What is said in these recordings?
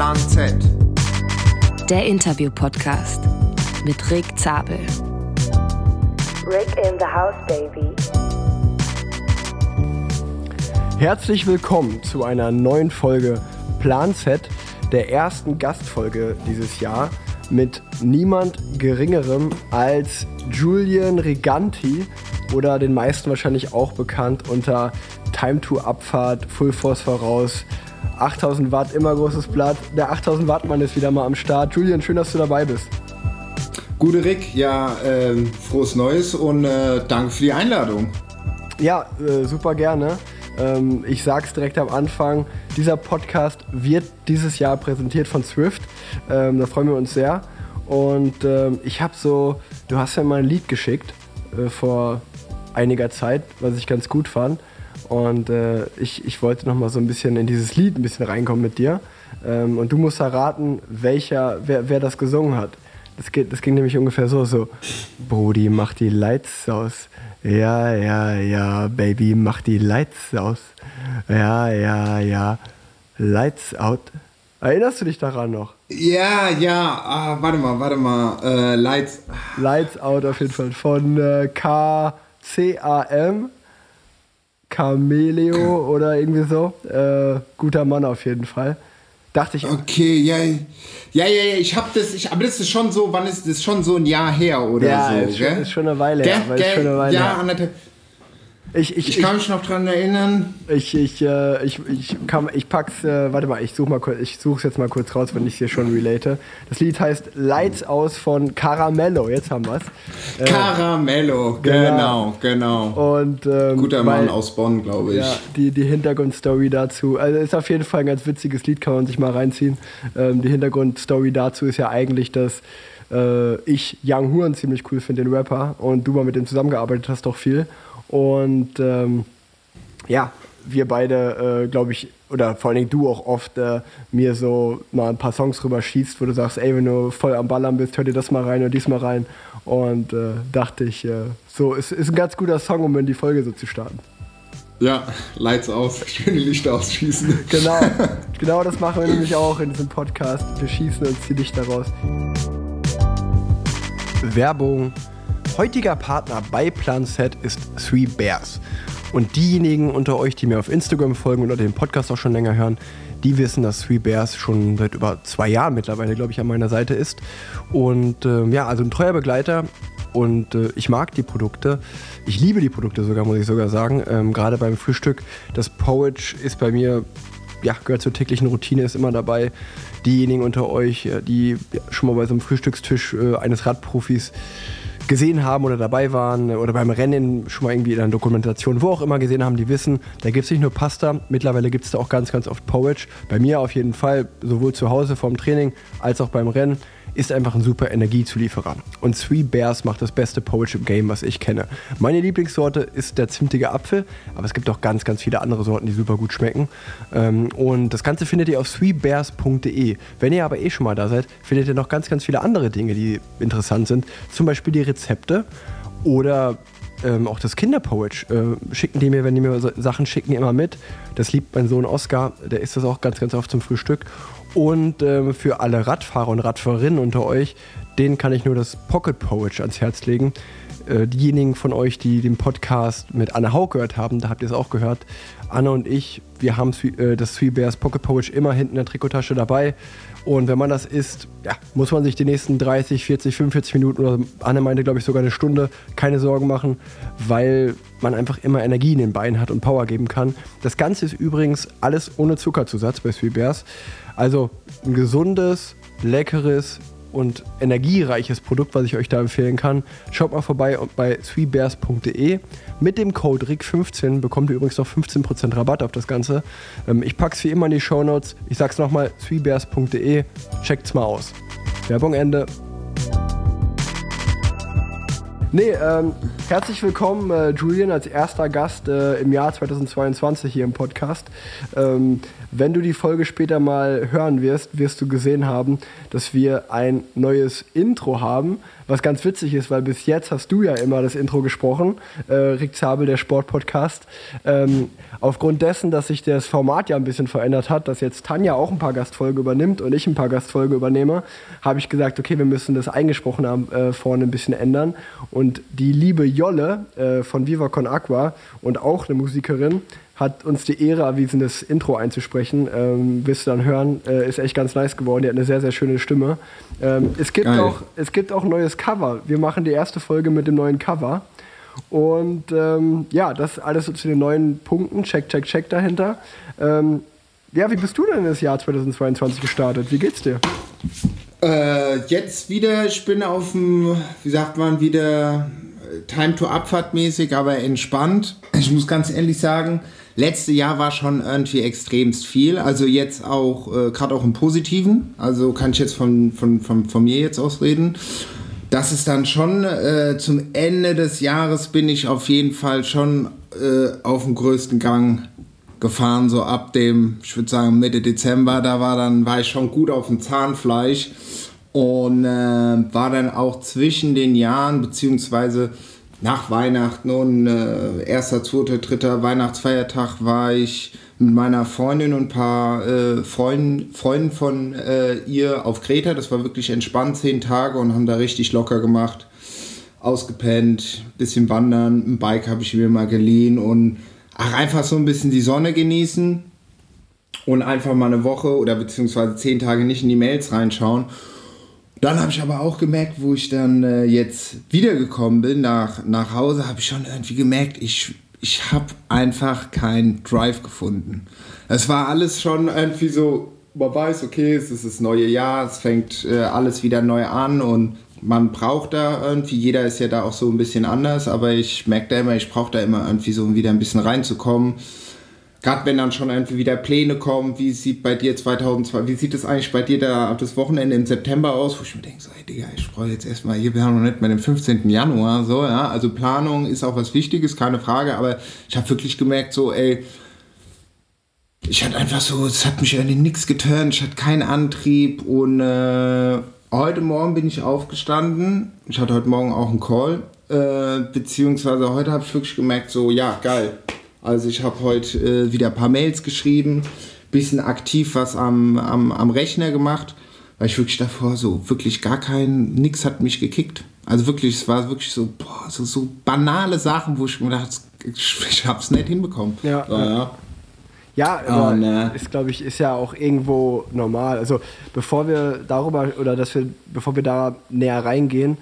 Plan Z. Der Interview-Podcast mit Rick Zabel. Rick in the house, baby. Herzlich willkommen zu einer neuen Folge Plan Z, der ersten Gastfolge dieses Jahr mit niemand Geringerem als Julian Riganti oder den meisten wahrscheinlich auch bekannt unter Time-To-Abfahrt, Full-Force-Voraus, 8000 Watt, immer großes Blatt. Der 8000 Watt Mann ist wieder mal am Start. Julian, schön, dass du dabei bist. Gute Rick, ja, frohes Neues und danke für die Einladung. Ja, super gerne. Ich sag's direkt am Anfang, dieser Podcast wird dieses Jahr präsentiert von Zwift. Da freuen wir uns sehr. Und du hast ja mal ein Lied geschickt vor einiger Zeit, was ich ganz gut fand. Und ich wollte noch mal so ein bisschen in dieses Lied ein bisschen reinkommen mit dir. Und du musst erraten, wer das gesungen hat. Das ging nämlich ungefähr so. Brody, mach die Lights aus. Ja, ja, ja, Baby, mach die Lights aus. Ja, ja, ja, Lights out. Erinnerst du dich daran noch? Ja, warte mal, Lights. Lights out auf jeden Fall von KCAM. Caramello oder irgendwie so. Guter Mann auf jeden Fall. Dachte ich. Okay, ja, ich hab das schon so, wann ist das schon so ein Jahr her oder ja, so? Ja, ist schon eine Weile her. Anderthalb. Ich kann mich noch dran erinnern. Ich such's jetzt mal kurz raus, wenn ich es hier schon relate. Das Lied heißt Lights Aus von Caramello, jetzt haben wir's. Caramello, genau. Und, guter Mann aus Bonn, glaube ich. Ja, die Hintergrundstory dazu, also ist auf jeden Fall ein ganz witziges Lied, kann man sich mal reinziehen. Die Hintergrundstory dazu ist ja eigentlich, dass ich Young Huren ziemlich cool finde, den Rapper, und du mal mit dem zusammengearbeitet hast doch viel. Und wir beide, glaube ich, oder vor allen Dingen du auch oft mir so mal ein paar Songs rüber schießt, wo du sagst, ey, wenn du voll am Ballern bist, hör dir das mal rein und dies mal rein. Und dachte ich, so ist ein ganz guter Song, um in die Folge so zu starten. Ja, Lights aus, schöne Lichter ausschießen. Genau das machen wir nämlich auch in diesem Podcast. Wir schießen uns die Lichter raus. Werbung. Heutiger Partner bei Plan Z ist Three Bears. Und diejenigen unter euch, die mir auf Instagram folgen oder den Podcast auch schon länger hören, die wissen, dass Three Bears schon seit über 2 Jahren mittlerweile, glaube ich, an meiner Seite ist. Und also ein treuer Begleiter. Und ich mag die Produkte. Ich liebe die Produkte sogar, muss ich sogar sagen. Gerade beim Frühstück. Das Porridge ist bei mir, gehört zur täglichen Routine, ist immer dabei. Diejenigen unter euch, die schon mal bei so einem Frühstückstisch eines Radprofis gesehen haben oder dabei waren oder beim Rennen schon mal irgendwie in einer Dokumentation, wo auch immer gesehen haben, die wissen, da gibt es nicht nur Pasta, mittlerweile gibt es da auch ganz, ganz oft Porridge. Bei mir auf jeden Fall, sowohl zu Hause vorm Training als auch beim Rennen, ist einfach ein super Energiezulieferer. Und Three Bears macht das beste Porridge im Game, was ich kenne. Meine Lieblingssorte ist der zimtige Apfel, aber es gibt auch ganz, ganz viele andere Sorten, die super gut schmecken. Und das Ganze findet ihr auf sweetbears.de. Wenn ihr aber schon mal da seid, findet ihr noch ganz, ganz viele andere Dinge, die interessant sind. Zum Beispiel die Rezepte oder auch das Kinderporridge. Wenn die mir Sachen schicken, immer mit. Das liebt mein Sohn Oscar, der isst das auch ganz, ganz oft zum Frühstück. Und für alle Radfahrer und Radfahrerinnen unter euch, denen kann ich nur das Pocket Porridge ans Herz legen. Diejenigen von euch, die den Podcast mit Anne Haug gehört haben, da habt ihr es auch gehört. Anne und ich, wir haben das Three Bears Pocket Porridge immer hinten in der Trikottasche dabei. Und wenn man das isst, muss man sich die nächsten 30, 40, 45 Minuten oder Anne meinte, glaube ich, sogar eine Stunde keine Sorgen machen, weil man einfach immer Energie in den Beinen hat und Power geben kann. Das Ganze ist übrigens alles ohne Zuckerzusatz bei Sweet Bears. Also ein gesundes, leckeres und energiereiches Produkt, was ich euch da empfehlen kann. Schaut mal vorbei bei sweetbears.de. Mit dem Code RICK15 bekommt ihr übrigens noch 15% Rabatt auf das Ganze. Ich pack's wie immer in die Shownotes. Ich sag's nochmal, sweetbears.de. Checkt's mal aus. Werbung Ende. Herzlich willkommen, Julian, als erster Gast im Jahr 2022 hier im Podcast. Wenn du die Folge später mal hören wirst, wirst du gesehen haben, dass wir ein neues Intro haben, was ganz witzig ist, weil bis jetzt hast du ja immer das Intro gesprochen, Rick Zabel, der Sportpodcast. Aufgrund dessen, dass sich das Format ja ein bisschen verändert hat, dass jetzt Tanja auch ein paar Gastfolgen übernimmt und ich ein paar Gastfolgen übernehme, habe ich gesagt, okay, wir müssen das Eingesprochene vorne ein bisschen ändern. Und die liebe Jolle von Viva Con Aqua und auch eine Musikerin, hat uns die Ehre erwiesen, das Intro einzusprechen. Wirst du dann hören, ist echt ganz nice geworden. Die hat eine sehr, sehr schöne Stimme. Es gibt auch ein neues Cover. Wir machen die erste Folge mit dem neuen Cover. Und ja, das alles so zu den neuen Punkten. Check, check, check dahinter. Ja, wie bist du denn in das Jahr 2022 gestartet? Wie geht's dir? Jetzt wieder, ich bin auf dem, wie sagt man, wieder Time-To-Abfahrt mäßig, aber entspannt. Ich muss ganz ehrlich sagen, letztes Jahr war schon irgendwie extremst viel. Also jetzt auch, gerade auch im Positiven. Also kann ich jetzt von mir jetzt aus reden. Das ist dann schon, zum Ende des Jahres bin ich auf jeden Fall schon auf dem größten Gang gefahren. So ab dem, ich würde sagen Mitte Dezember, war ich schon gut auf dem Zahnfleisch. Und war dann auch zwischen den Jahren, beziehungsweise nach Weihnachten und 1., 2., 3. Weihnachtsfeiertag war ich mit meiner Freundin und ein paar Freunden von ihr auf Kreta. Das war wirklich entspannt, 10 Tage, und haben da richtig locker gemacht, ausgepennt, bisschen wandern, ein Bike habe ich mir mal geliehen und einfach so ein bisschen die Sonne genießen und einfach mal eine Woche oder beziehungsweise 10 Tage nicht in die Mails reinschauen. Dann habe ich aber auch gemerkt, wo ich dann jetzt wiedergekommen bin nach Hause, habe ich schon irgendwie gemerkt, ich habe einfach keinen Drive gefunden. Es war alles schon irgendwie so, man weiß, okay, es ist das neue Jahr, es fängt alles wieder neu an und man braucht da irgendwie, jeder ist ja da auch so ein bisschen anders, aber ich merke da immer, ich brauche da immer irgendwie so, um wieder ein bisschen reinzukommen. Gerade wenn dann schon irgendwie wieder Pläne kommen, wie sieht es eigentlich bei dir da das Wochenende im September aus, wo ich mir denke, so, ey Digga, ich freue jetzt erstmal, hier wir haben noch nicht mal den 15. Januar, so, ja, also Planung ist auch was Wichtiges, keine Frage, aber ich habe wirklich gemerkt, so, ey, ich hatte einfach so, es hat mich irgendwie nichts geturnt, ich hatte keinen Antrieb und heute Morgen bin ich aufgestanden, ich hatte heute Morgen auch einen Call, beziehungsweise heute habe ich wirklich gemerkt, so, ja, geil. Also ich habe heute wieder ein paar Mails geschrieben, bisschen aktiv was am Rechner gemacht, weil ich wirklich davor so wirklich nix hat mich gekickt. Also wirklich, es war wirklich so, boah, so banale Sachen, wo ich mir dachte, ich hab's nicht hinbekommen. Ja, ist, glaube ich, ist ja auch irgendwo normal. Also bevor wir da näher reingehen,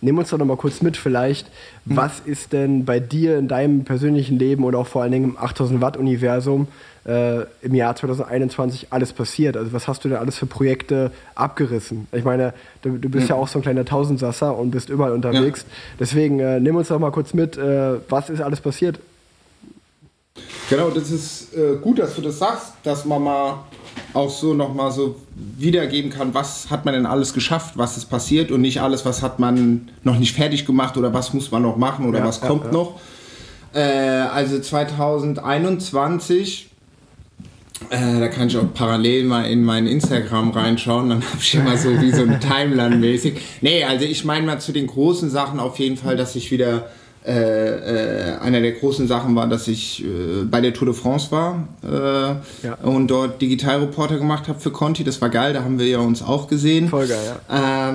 nimm uns doch noch mal kurz mit vielleicht, was ist denn bei dir in deinem persönlichen Leben oder auch vor allen Dingen im 8000 Watt Universum im Jahr 2021 alles passiert? Also was hast du denn alles für Projekte abgerissen? Ich meine, du bist ja auch so ein kleiner Tausendsasser und bist überall unterwegs. Ja. Deswegen nimm uns doch mal kurz mit, was ist alles passiert? Genau, das ist gut, dass du das sagst, dass man mal auch so nochmal so wiedergeben kann, was hat man denn alles geschafft, was ist passiert und nicht alles, was hat man noch nicht fertig gemacht oder was muss man noch machen oder was kommt noch. Also 2021, da kann ich auch parallel mal in mein Instagram reinschauen, dann habe ich immer so wie so eine Timeline mäßig. Nee, also ich meine mal zu den großen Sachen auf jeden Fall, dass ich wieder... einer der großen Sachen war, dass ich bei der Tour de France war und dort Digitalreporter gemacht habe für Conti. Das war geil, da haben wir ja uns auch gesehen. Voll geil, ja.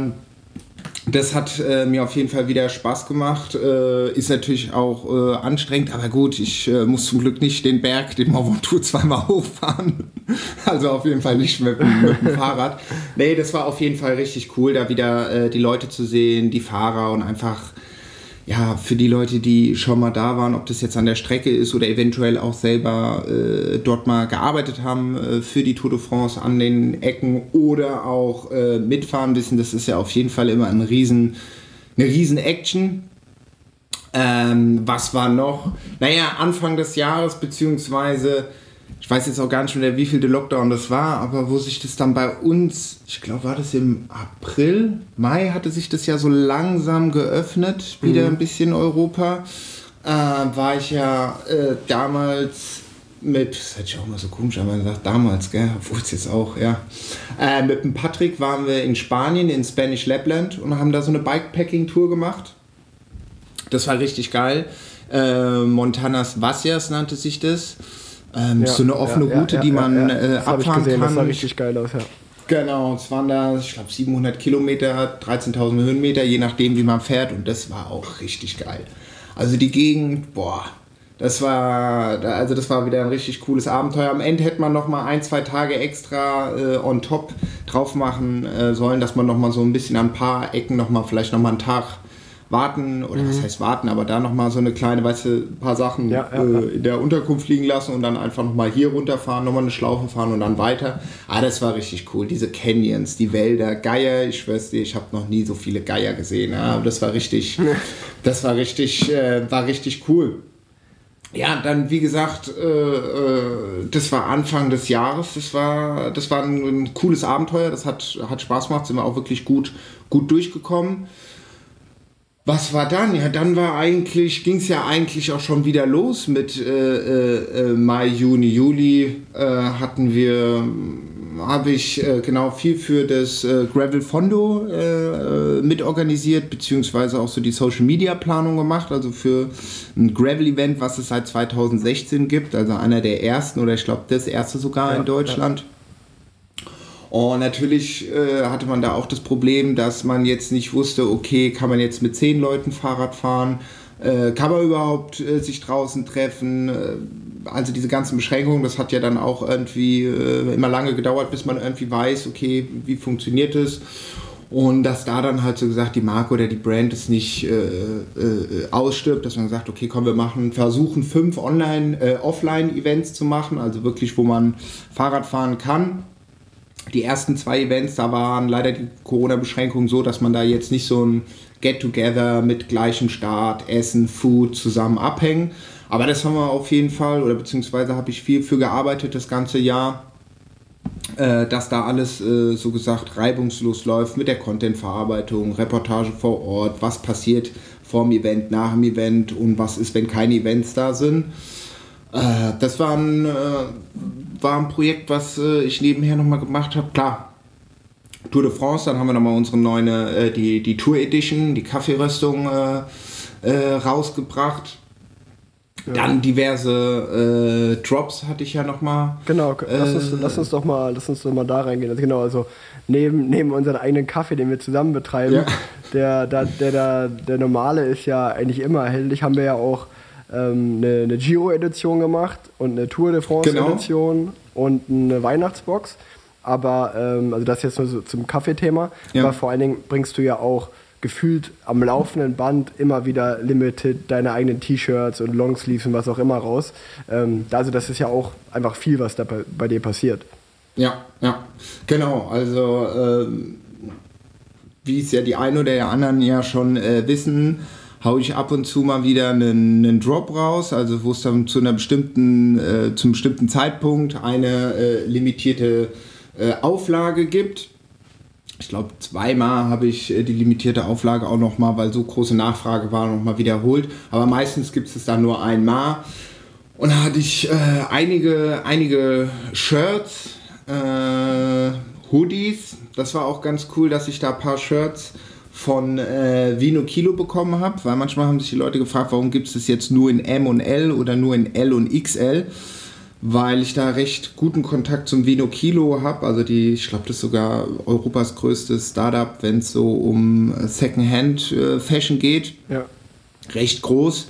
Das hat mir auf jeden Fall wieder Spaß gemacht. Ist natürlich auch anstrengend, aber gut, ich muss zum Glück nicht den Berg, den Mont Ventoux, zweimal hochfahren. Also auf jeden Fall nicht mit dem Fahrrad. Nee, das war auf jeden Fall richtig cool, da wieder die Leute zu sehen, die Fahrer und einfach... Ja, für die Leute, die schon mal da waren, ob das jetzt an der Strecke ist oder eventuell auch selber dort mal gearbeitet haben für die Tour de France an den Ecken oder auch mitfahren wissen, das ist ja auf jeden Fall immer eine riesen Action. Was war noch? Naja, Anfang des Jahres, beziehungsweise, ich weiß jetzt auch gar nicht mehr, wie viel der Lockdown das war, aber wo sich das dann bei uns, ich glaube, war das im April, Mai, hatte sich das ja so langsam geöffnet, wieder ein bisschen Europa, war ich ja damals mit, das hört sich auch mal so komisch an, man sagt damals, gell, obwohl es jetzt auch, ja. Mit dem Patrick waren wir in Spanien, in Spanish Lapland und haben da so eine Bikepacking-Tour gemacht. Das war richtig geil. Montanas Vacias nannte sich das. So eine offene Route, die man abfahren kann. Das sah richtig geil aus, ja. Genau, es waren da, ich glaube, 700 Kilometer, 13.000 Höhenmeter, je nachdem, wie man fährt. Und das war auch richtig geil. Also die Gegend, boah, das war wieder ein richtig cooles Abenteuer. Am Ende hätte man nochmal 1-2 Tage extra on top drauf machen sollen, dass man nochmal so ein bisschen an ein paar Ecken vielleicht nochmal einen Tag warten, oder was heißt warten, aber da nochmal so eine kleine, weißt du, ein paar Sachen in der Unterkunft liegen lassen und dann einfach nochmal hier runterfahren, nochmal eine Schlaufe fahren und dann weiter. Ah, das war richtig cool. Diese Canyons, die Wälder, Geier, ich schwör's dir, ich habe noch nie so viele Geier gesehen. Ja, aber das war richtig cool. Ja, dann wie gesagt, das war Anfang des Jahres, das war ein cooles Abenteuer, das hat Spaß gemacht, sind wir auch wirklich gut durchgekommen. Was war dann? Ja, dann ging es auch schon wieder los mit Mai, Juni, Juli. Habe ich viel für das Gravel Fondo mitorganisiert, beziehungsweise auch so die Social Media Planung gemacht, also für ein Gravel Event, was es seit 2016 gibt, also einer der ersten oder ich glaube das erste sogar in Deutschland. Ja. Und natürlich hatte man da auch das Problem, dass man jetzt nicht wusste, okay, kann man jetzt mit 10 Leuten Fahrrad fahren? Kann man überhaupt sich draußen treffen? Also diese ganzen Beschränkungen, das hat ja dann auch irgendwie immer lange gedauert, bis man irgendwie weiß, okay, wie funktioniert das? Und dass da dann halt so gesagt die Marke oder die Brand es nicht ausstirbt, dass man sagt, okay, komm, wir versuchen 5 Offline-Events zu machen, also wirklich, wo man Fahrrad fahren kann. Die ersten 2 Events, da waren leider die Corona-Beschränkungen so, dass man da jetzt nicht so ein Get-Together mit gleichem Start, Essen, Food zusammen abhängen. Aber das haben wir auf jeden Fall, oder beziehungsweise habe ich viel für gearbeitet das ganze Jahr, dass da alles so gesagt reibungslos läuft mit der Content-Verarbeitung, Reportage vor Ort, was passiert vorm Event, nach dem Event und was ist, wenn keine Events da sind. Das war ein Projekt, was ich nebenher nochmal gemacht habe. Klar, Tour de France, dann haben wir nochmal unsere neue, die Tour Edition, die Kaffeeröstung rausgebracht. Ja. Dann diverse Drops hatte ich ja nochmal. Genau, lass uns doch mal da reingehen. Also genau, also neben unseren eigenen Kaffee, den wir zusammen betreiben, der normale ist ja eigentlich immer erhältlich, haben wir ja auch eine Giro-Edition gemacht und eine Tour de France-Edition und eine Weihnachtsbox. Aber, also das jetzt nur so zum Kaffeethema, aber vor allen Dingen bringst du ja auch gefühlt am laufenden Band immer wieder limited deine eigenen T-Shirts und Longsleeves und was auch immer raus. Also das ist ja auch einfach viel, was da bei dir passiert. Ja, genau. Also wie es ja die einen oder die anderen ja schon wissen, hau ich ab und zu mal wieder einen Drop raus, also wo es dann zum bestimmten Zeitpunkt eine limitierte Auflage gibt. Ich glaube, zweimal habe ich die limitierte Auflage auch nochmal, weil so große Nachfrage war, nochmal wiederholt. Aber meistens gibt es dann nur einmal. Und da hatte ich einige Shirts, Hoodies. Das war auch ganz cool, dass ich da ein paar Shirts von Vinokilo bekommen habe, weil manchmal haben sich die Leute gefragt, warum gibt es das jetzt nur in M und L oder nur in L und XL, weil ich da recht guten Kontakt zum Vinokilo habe, also ich glaube, das ist sogar Europas größtes Startup, wenn es so um Secondhand Fashion geht, recht groß.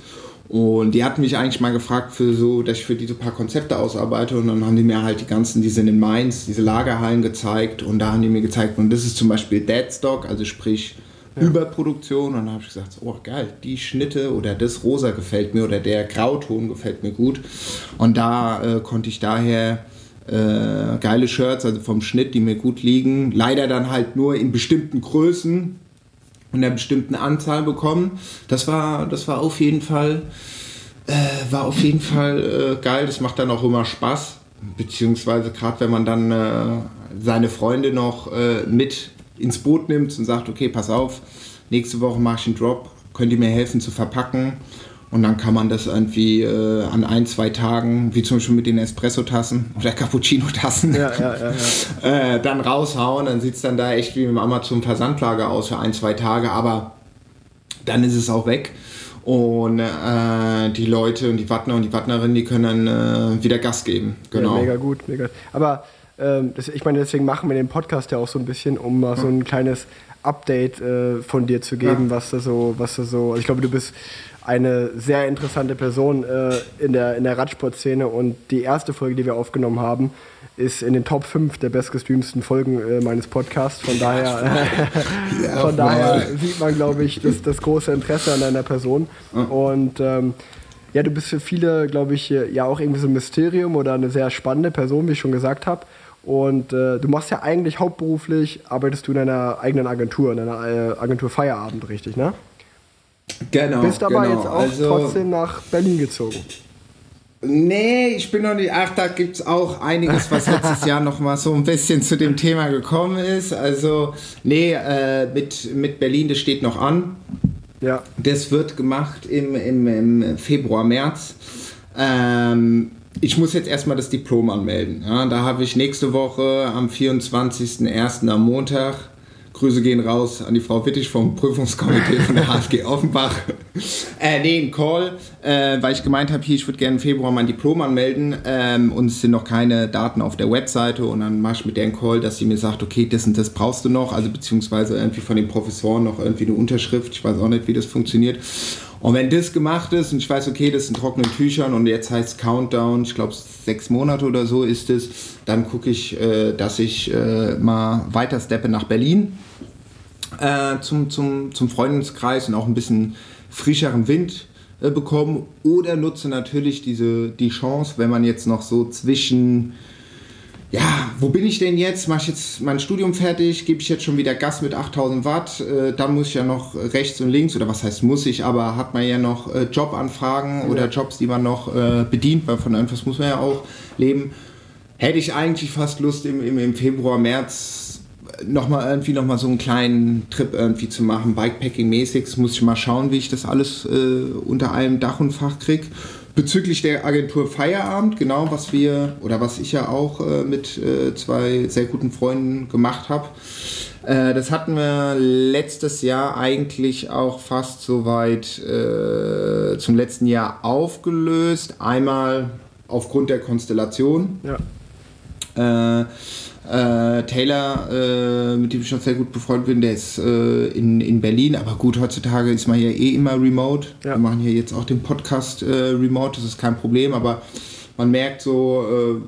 Und die hatten mich eigentlich mal gefragt, dass ich für diese paar Konzepte ausarbeite. Und dann haben die mir halt die sind in Mainz, diese Lagerhallen gezeigt. Und da haben die mir gezeigt, und das ist zum Beispiel Deadstock, also sprich Überproduktion. Und dann habe ich gesagt, oh geil, die Schnitte oder das Rosa gefällt mir oder der Grauton gefällt mir gut. Und da konnte ich daher geile Shirts, also vom Schnitt, die mir gut liegen, leider dann halt nur in bestimmten Größen und einer bestimmten Anzahl bekommen. Das war auf jeden Fall geil. Das macht dann auch immer Spaß, beziehungsweise gerade wenn man dann seine Freunde noch mit ins Boot nimmt und sagt, okay, pass auf, nächste Woche mache ich einen Drop, könnt ihr mir helfen zu verpacken? Und dann kann man das irgendwie an ein, zwei Tagen, wie zum Beispiel mit den Espresso-Tassen oder Cappuccino-Tassen, ja. Dann raushauen. Dann sieht es dann da echt wie im Amazon-Versandlager aus für ein, zwei Tage. Aber dann ist es auch weg. Und die Leute und die Wattner und die Wattnerinnen, die können dann wieder Gas geben. Genau. Ja, mega gut, mega gut. Aber ich meine, deswegen machen wir den Podcast ja auch so ein bisschen, um mal so ein kleines Update von dir zu geben, was da so, also ich glaube, du bist eine sehr interessante Person in der Radsportszene, und die erste Folge, die wir aufgenommen haben, ist in den Top 5 der bestgestreamten Folgen meines Podcasts. Von daher sieht man, glaube ich, das große Interesse an deiner Person. Und du bist für viele, glaube ich, ja auch irgendwie so ein Mysterium oder eine sehr spannende Person, wie ich schon gesagt habe. Und du machst ja eigentlich hauptberuflich, arbeitest du in deiner eigenen Agentur, in deiner Agentur Feierabend, richtig, ne? Genau. Bist aber jetzt auch trotzdem nach Berlin gezogen. Nee, ich bin noch nicht. Ach, da gibt es auch einiges, was letztes Jahr noch mal so ein bisschen zu dem Thema gekommen ist. Also, nee, mit Berlin, das steht noch an. Ja. Das wird gemacht im Februar, März. Ich muss jetzt erstmal das Diplom anmelden. Ja, da habe ich nächste Woche am 24.01. am Montag. Grüße gehen raus an die Frau Wittig vom Prüfungskomitee von der HFG Offenbach. Ein Call, weil ich gemeint habe, hier, ich würde gerne im Februar mein Diplom anmelden und es sind noch keine Daten auf der Webseite, und dann mache ich mit der einen Call, dass sie mir sagt, okay, das und das brauchst du noch, also beziehungsweise irgendwie von den Professoren noch irgendwie eine Unterschrift, ich weiß auch nicht, wie das funktioniert. Und wenn das gemacht ist und ich weiß, okay, das sind trockene Tüchern und jetzt heißt Countdown, ich glaube 6 Monate oder so ist es, dann gucke ich, dass ich mal weiter steppe nach Berlin zum Freundeskreis und auch ein bisschen frischeren Wind bekomme, oder nutze natürlich die Chance, wenn man jetzt noch so zwischen... Ja, wo bin ich denn jetzt? Mache ich jetzt mein Studium fertig? Gebe ich jetzt schon wieder Gas mit 8000 Watt? Dann muss ich ja noch rechts und links, oder was heißt muss ich, aber hat man ja noch Jobanfragen oder Jobs, die man noch bedient, weil von etwas muss man ja auch leben. Hätte ich eigentlich fast Lust, im Februar, März nochmal so einen kleinen Trip irgendwie zu machen, Bikepacking-mäßig. Muss ich mal schauen, wie ich das alles unter einem Dach und Fach kriege. Bezüglich der Agentur Feierabend, genau, was ich ja auch mit 2 sehr guten Freunden gemacht habe. Das hatten wir letztes Jahr eigentlich auch fast soweit zum letzten Jahr aufgelöst. Einmal aufgrund der Konstellation. Ja. Taylor, mit dem ich noch sehr gut befreundet bin, der ist in Berlin, aber gut, heutzutage ist man ja eh immer remote. Ja. Wir machen hier jetzt auch den Podcast remote, das ist kein Problem, aber man merkt so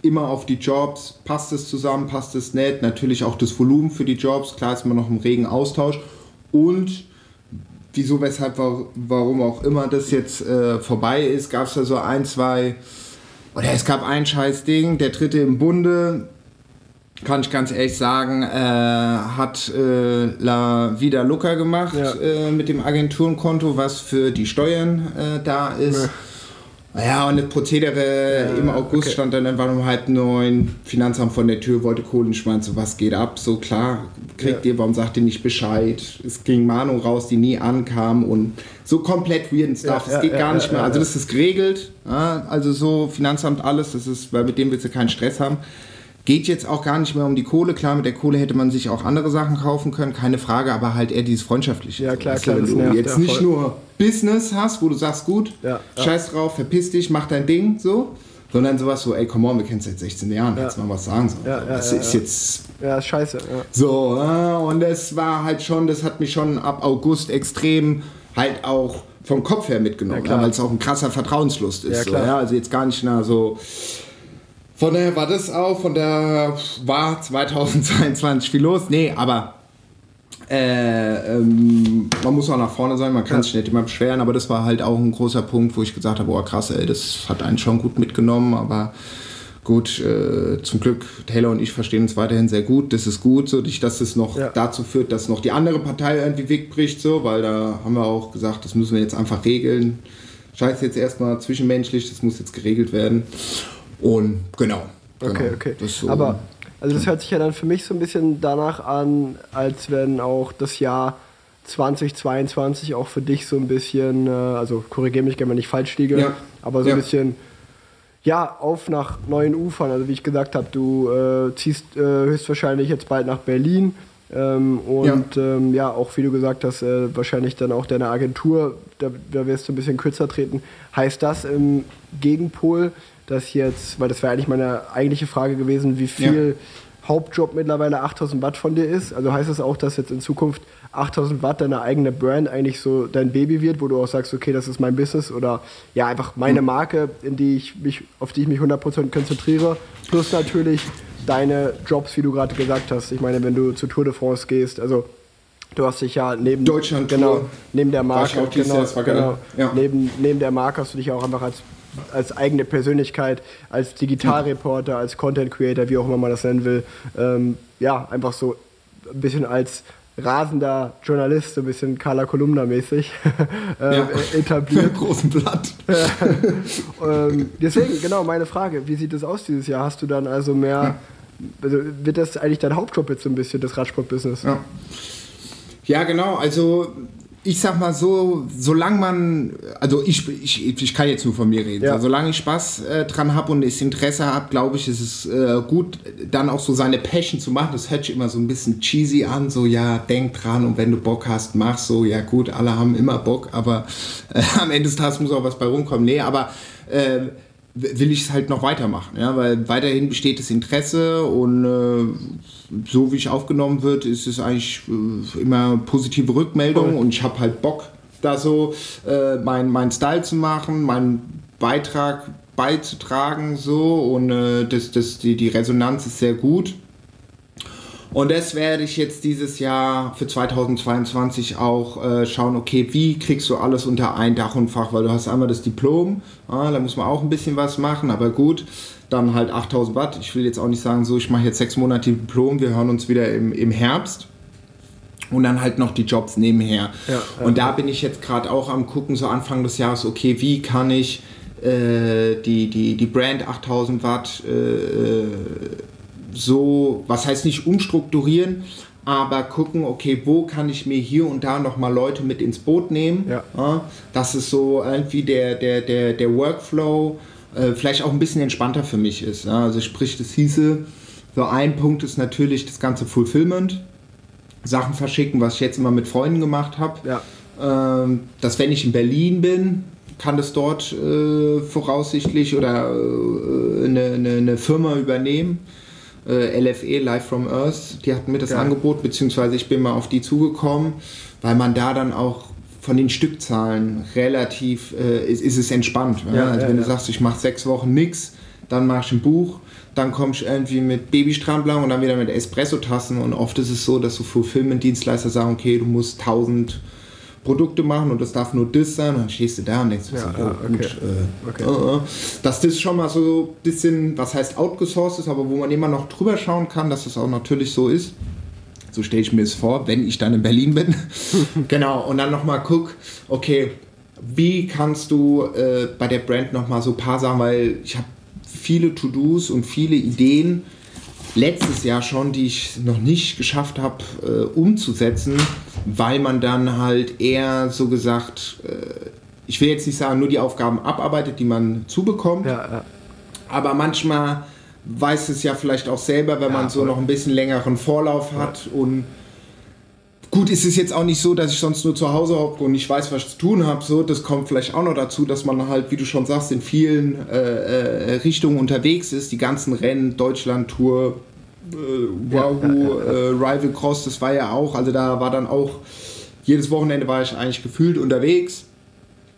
immer auf die Jobs, passt es zusammen, passt es nicht, natürlich auch das Volumen für die Jobs, klar ist man noch im regen Austausch, und wieso, weshalb, warum auch immer das jetzt vorbei ist, gab es da so ein, zwei... Oder es gab ein Scheißding, der dritte im Bunde, kann ich ganz ehrlich sagen, hat La Vida Loca gemacht mit dem Agenturenkonto, was für die Steuern da ist. Ja, und das Prozedere im August stand dann einfach um 8:30, Finanzamt von der Tür, wollte Kohlen schmeißen, so was geht ab, so klar, kriegt ihr, warum sagt ihr nicht Bescheid? Es ging Mahnung raus, die nie ankam, und so komplett weirden Stuff, es geht gar nicht mehr, also das ist geregelt, ja, also so Finanzamt alles, das ist, weil mit dem willst du keinen Stress haben. Geht jetzt auch gar nicht mehr um die Kohle. Klar, mit der Kohle hätte man sich auch andere Sachen kaufen können, keine Frage, aber halt eher dieses Freundschaftliche. Ja, klar, klar. Dass du jetzt nicht nur Business hast, wo du sagst, gut, scheiß drauf, verpiss dich, mach dein Ding, so, sondern sowas so, ey, come on, wir kennen es seit 16 Jahren, jetzt mal was sagen sollen. Das ist jetzt... Ja, scheiße. Ja. So, und das war halt schon, das hat mich schon ab August extrem halt auch vom Kopf her mitgenommen, weil es auch ein krasser Vertrauenslust ist. Ja, klar. So, ja, also jetzt gar nicht mehr so... Von daher war das auch, von daher war 2022 viel los. Nee, aber man muss auch nach vorne sein, man kann sich nicht immer beschweren, aber das war halt auch ein großer Punkt, wo ich gesagt habe, boah krass, ey, das hat einen schon gut mitgenommen, aber gut, zum Glück, Taylor und ich verstehen uns weiterhin sehr gut, das ist gut, so, dass das noch dazu führt, dass noch die andere Partei irgendwie wegbricht, so, weil da haben wir auch gesagt, das müssen wir jetzt einfach regeln. Scheiß jetzt erstmal zwischenmenschlich, das muss jetzt geregelt werden. Und genau. Okay. Das so. Aber also das hört sich ja dann für mich so ein bisschen danach an, als wenn auch das Jahr 2022 auch für dich so ein bisschen, also korrigiere mich gerne, wenn ich falsch liege, ja, aber so ein bisschen, ja, auf nach neuen Ufern. Also wie ich gesagt habe, du ziehst höchstwahrscheinlich jetzt bald nach Berlin und auch wie du gesagt hast, wahrscheinlich dann auch deine Agentur, da wirst du ein bisschen kürzer treten. Heißt das im Gegenpol, dass jetzt, weil das wäre eigentlich meine eigentliche Frage gewesen, wie viel Hauptjob mittlerweile 8000 Watt von dir ist? Also heißt das auch, dass jetzt in Zukunft 8000 Watt deine eigene Brand eigentlich so dein Baby wird, wo du auch sagst, okay, das ist mein Business oder ja, einfach meine Marke, auf die ich mich 100% konzentriere, plus natürlich deine Jobs, wie du gerade gesagt hast. Ich meine, wenn du zur Tour de France gehst, also du hast dich ja neben Deutschland neben der Marke auch neben der Marke hast du dich auch einfach als eigene Persönlichkeit, als Digitalreporter, als Content Creator, wie auch immer man das nennen will, einfach so ein bisschen als rasender Journalist, so ein bisschen Carla Kolumna mäßig etabliert. Großen Blatt. Deswegen, genau, meine Frage, wie sieht das aus dieses Jahr? Hast du dann also mehr, also wird das eigentlich dein Hauptjob jetzt so ein bisschen, das Radsport-Business? Ja, genau, also ich sag mal so, solange man, also ich kann jetzt nur von mir reden, solange ich Spaß dran habe und das Interesse habe, glaube ich, ist es gut, dann auch so seine Passion zu machen. Das hört sich immer so ein bisschen cheesy an, so ja, denk dran und wenn du Bock hast, mach so, ja gut, alle haben immer Bock, aber am Ende des Tages muss auch was bei rumkommen. Nee, aber will ich es halt noch weitermachen, ja, weil weiterhin besteht das Interesse und so wie ich aufgenommen wird, ist es eigentlich immer positive Rückmeldung und ich habe halt Bock, da so mein Style zu machen, meinen Beitrag beizutragen so und die Resonanz ist sehr gut. Und das werde ich jetzt dieses Jahr für 2022 auch schauen, okay, wie kriegst du alles unter ein Dach und Fach, weil du hast einmal das Diplom, da muss man auch ein bisschen was machen, aber gut, dann halt 8000 Watt. Ich will jetzt auch nicht sagen, so ich mache jetzt 6 Monate Diplom, wir hören uns wieder im Herbst und dann halt noch die Jobs nebenher. Ja. Und da bin ich jetzt gerade auch am gucken, so Anfang des Jahres, okay, wie kann ich die Brand 8000 Watt so, was heißt nicht umstrukturieren, aber gucken, okay, wo kann ich mir hier und da nochmal Leute mit ins Boot nehmen. Ja, dass es so irgendwie der Workflow vielleicht auch ein bisschen entspannter für mich ist. Ja, also sprich, das hieße, so ein Punkt ist natürlich das ganze Fulfillment, Sachen verschicken, was ich jetzt immer mit Freunden gemacht habe. Ja. Dass wenn ich in Berlin bin, kann das dort voraussichtlich oder eine Firma übernehmen. LFE, Live From Earth, die hatten mir das Angebot, beziehungsweise ich bin mal auf die zugekommen, weil man da dann auch von den Stückzahlen relativ, ist es entspannt. Ja? Also wenn du sagst, ich mache 6 Wochen nix, dann mache ich ein Buch, dann komme ich irgendwie mit Babystrandblanc und dann wieder mit Espresso-Tassen und oft ist es so, dass so Fulfillment-Dienstleister sagen, okay, du musst 1000 Produkte machen und das darf nur das sein und dann stehst du da und denkst, dass das schon mal so ein bisschen, was heißt outgesourced ist, aber wo man immer noch drüber schauen kann, dass das auch natürlich so ist. So stelle ich mir es vor, wenn ich dann in Berlin bin. Genau, und dann nochmal guck, okay, wie kannst du bei der Brand nochmal so ein paar Sachen, weil ich habe viele To-Dos und viele Ideen letztes Jahr schon, die ich noch nicht geschafft habe umzusetzen, weil man dann halt eher so gesagt, ich will jetzt nicht sagen, nur die Aufgaben abarbeitet, die man zubekommt, aber manchmal weiß es ja vielleicht auch selber, wenn man so noch ein bisschen längeren Vorlauf hat und gut, ist es jetzt auch nicht so, dass ich sonst nur zu Hause hocke und ich weiß, was ich zu tun habe, so, das kommt vielleicht auch noch dazu, dass man halt, wie du schon sagst, in vielen Richtungen unterwegs ist, die ganzen Rennen, Deutschland-Tour, Wahoo, Rival Cross, das war ja auch, also da war dann auch, jedes Wochenende war ich eigentlich gefühlt unterwegs,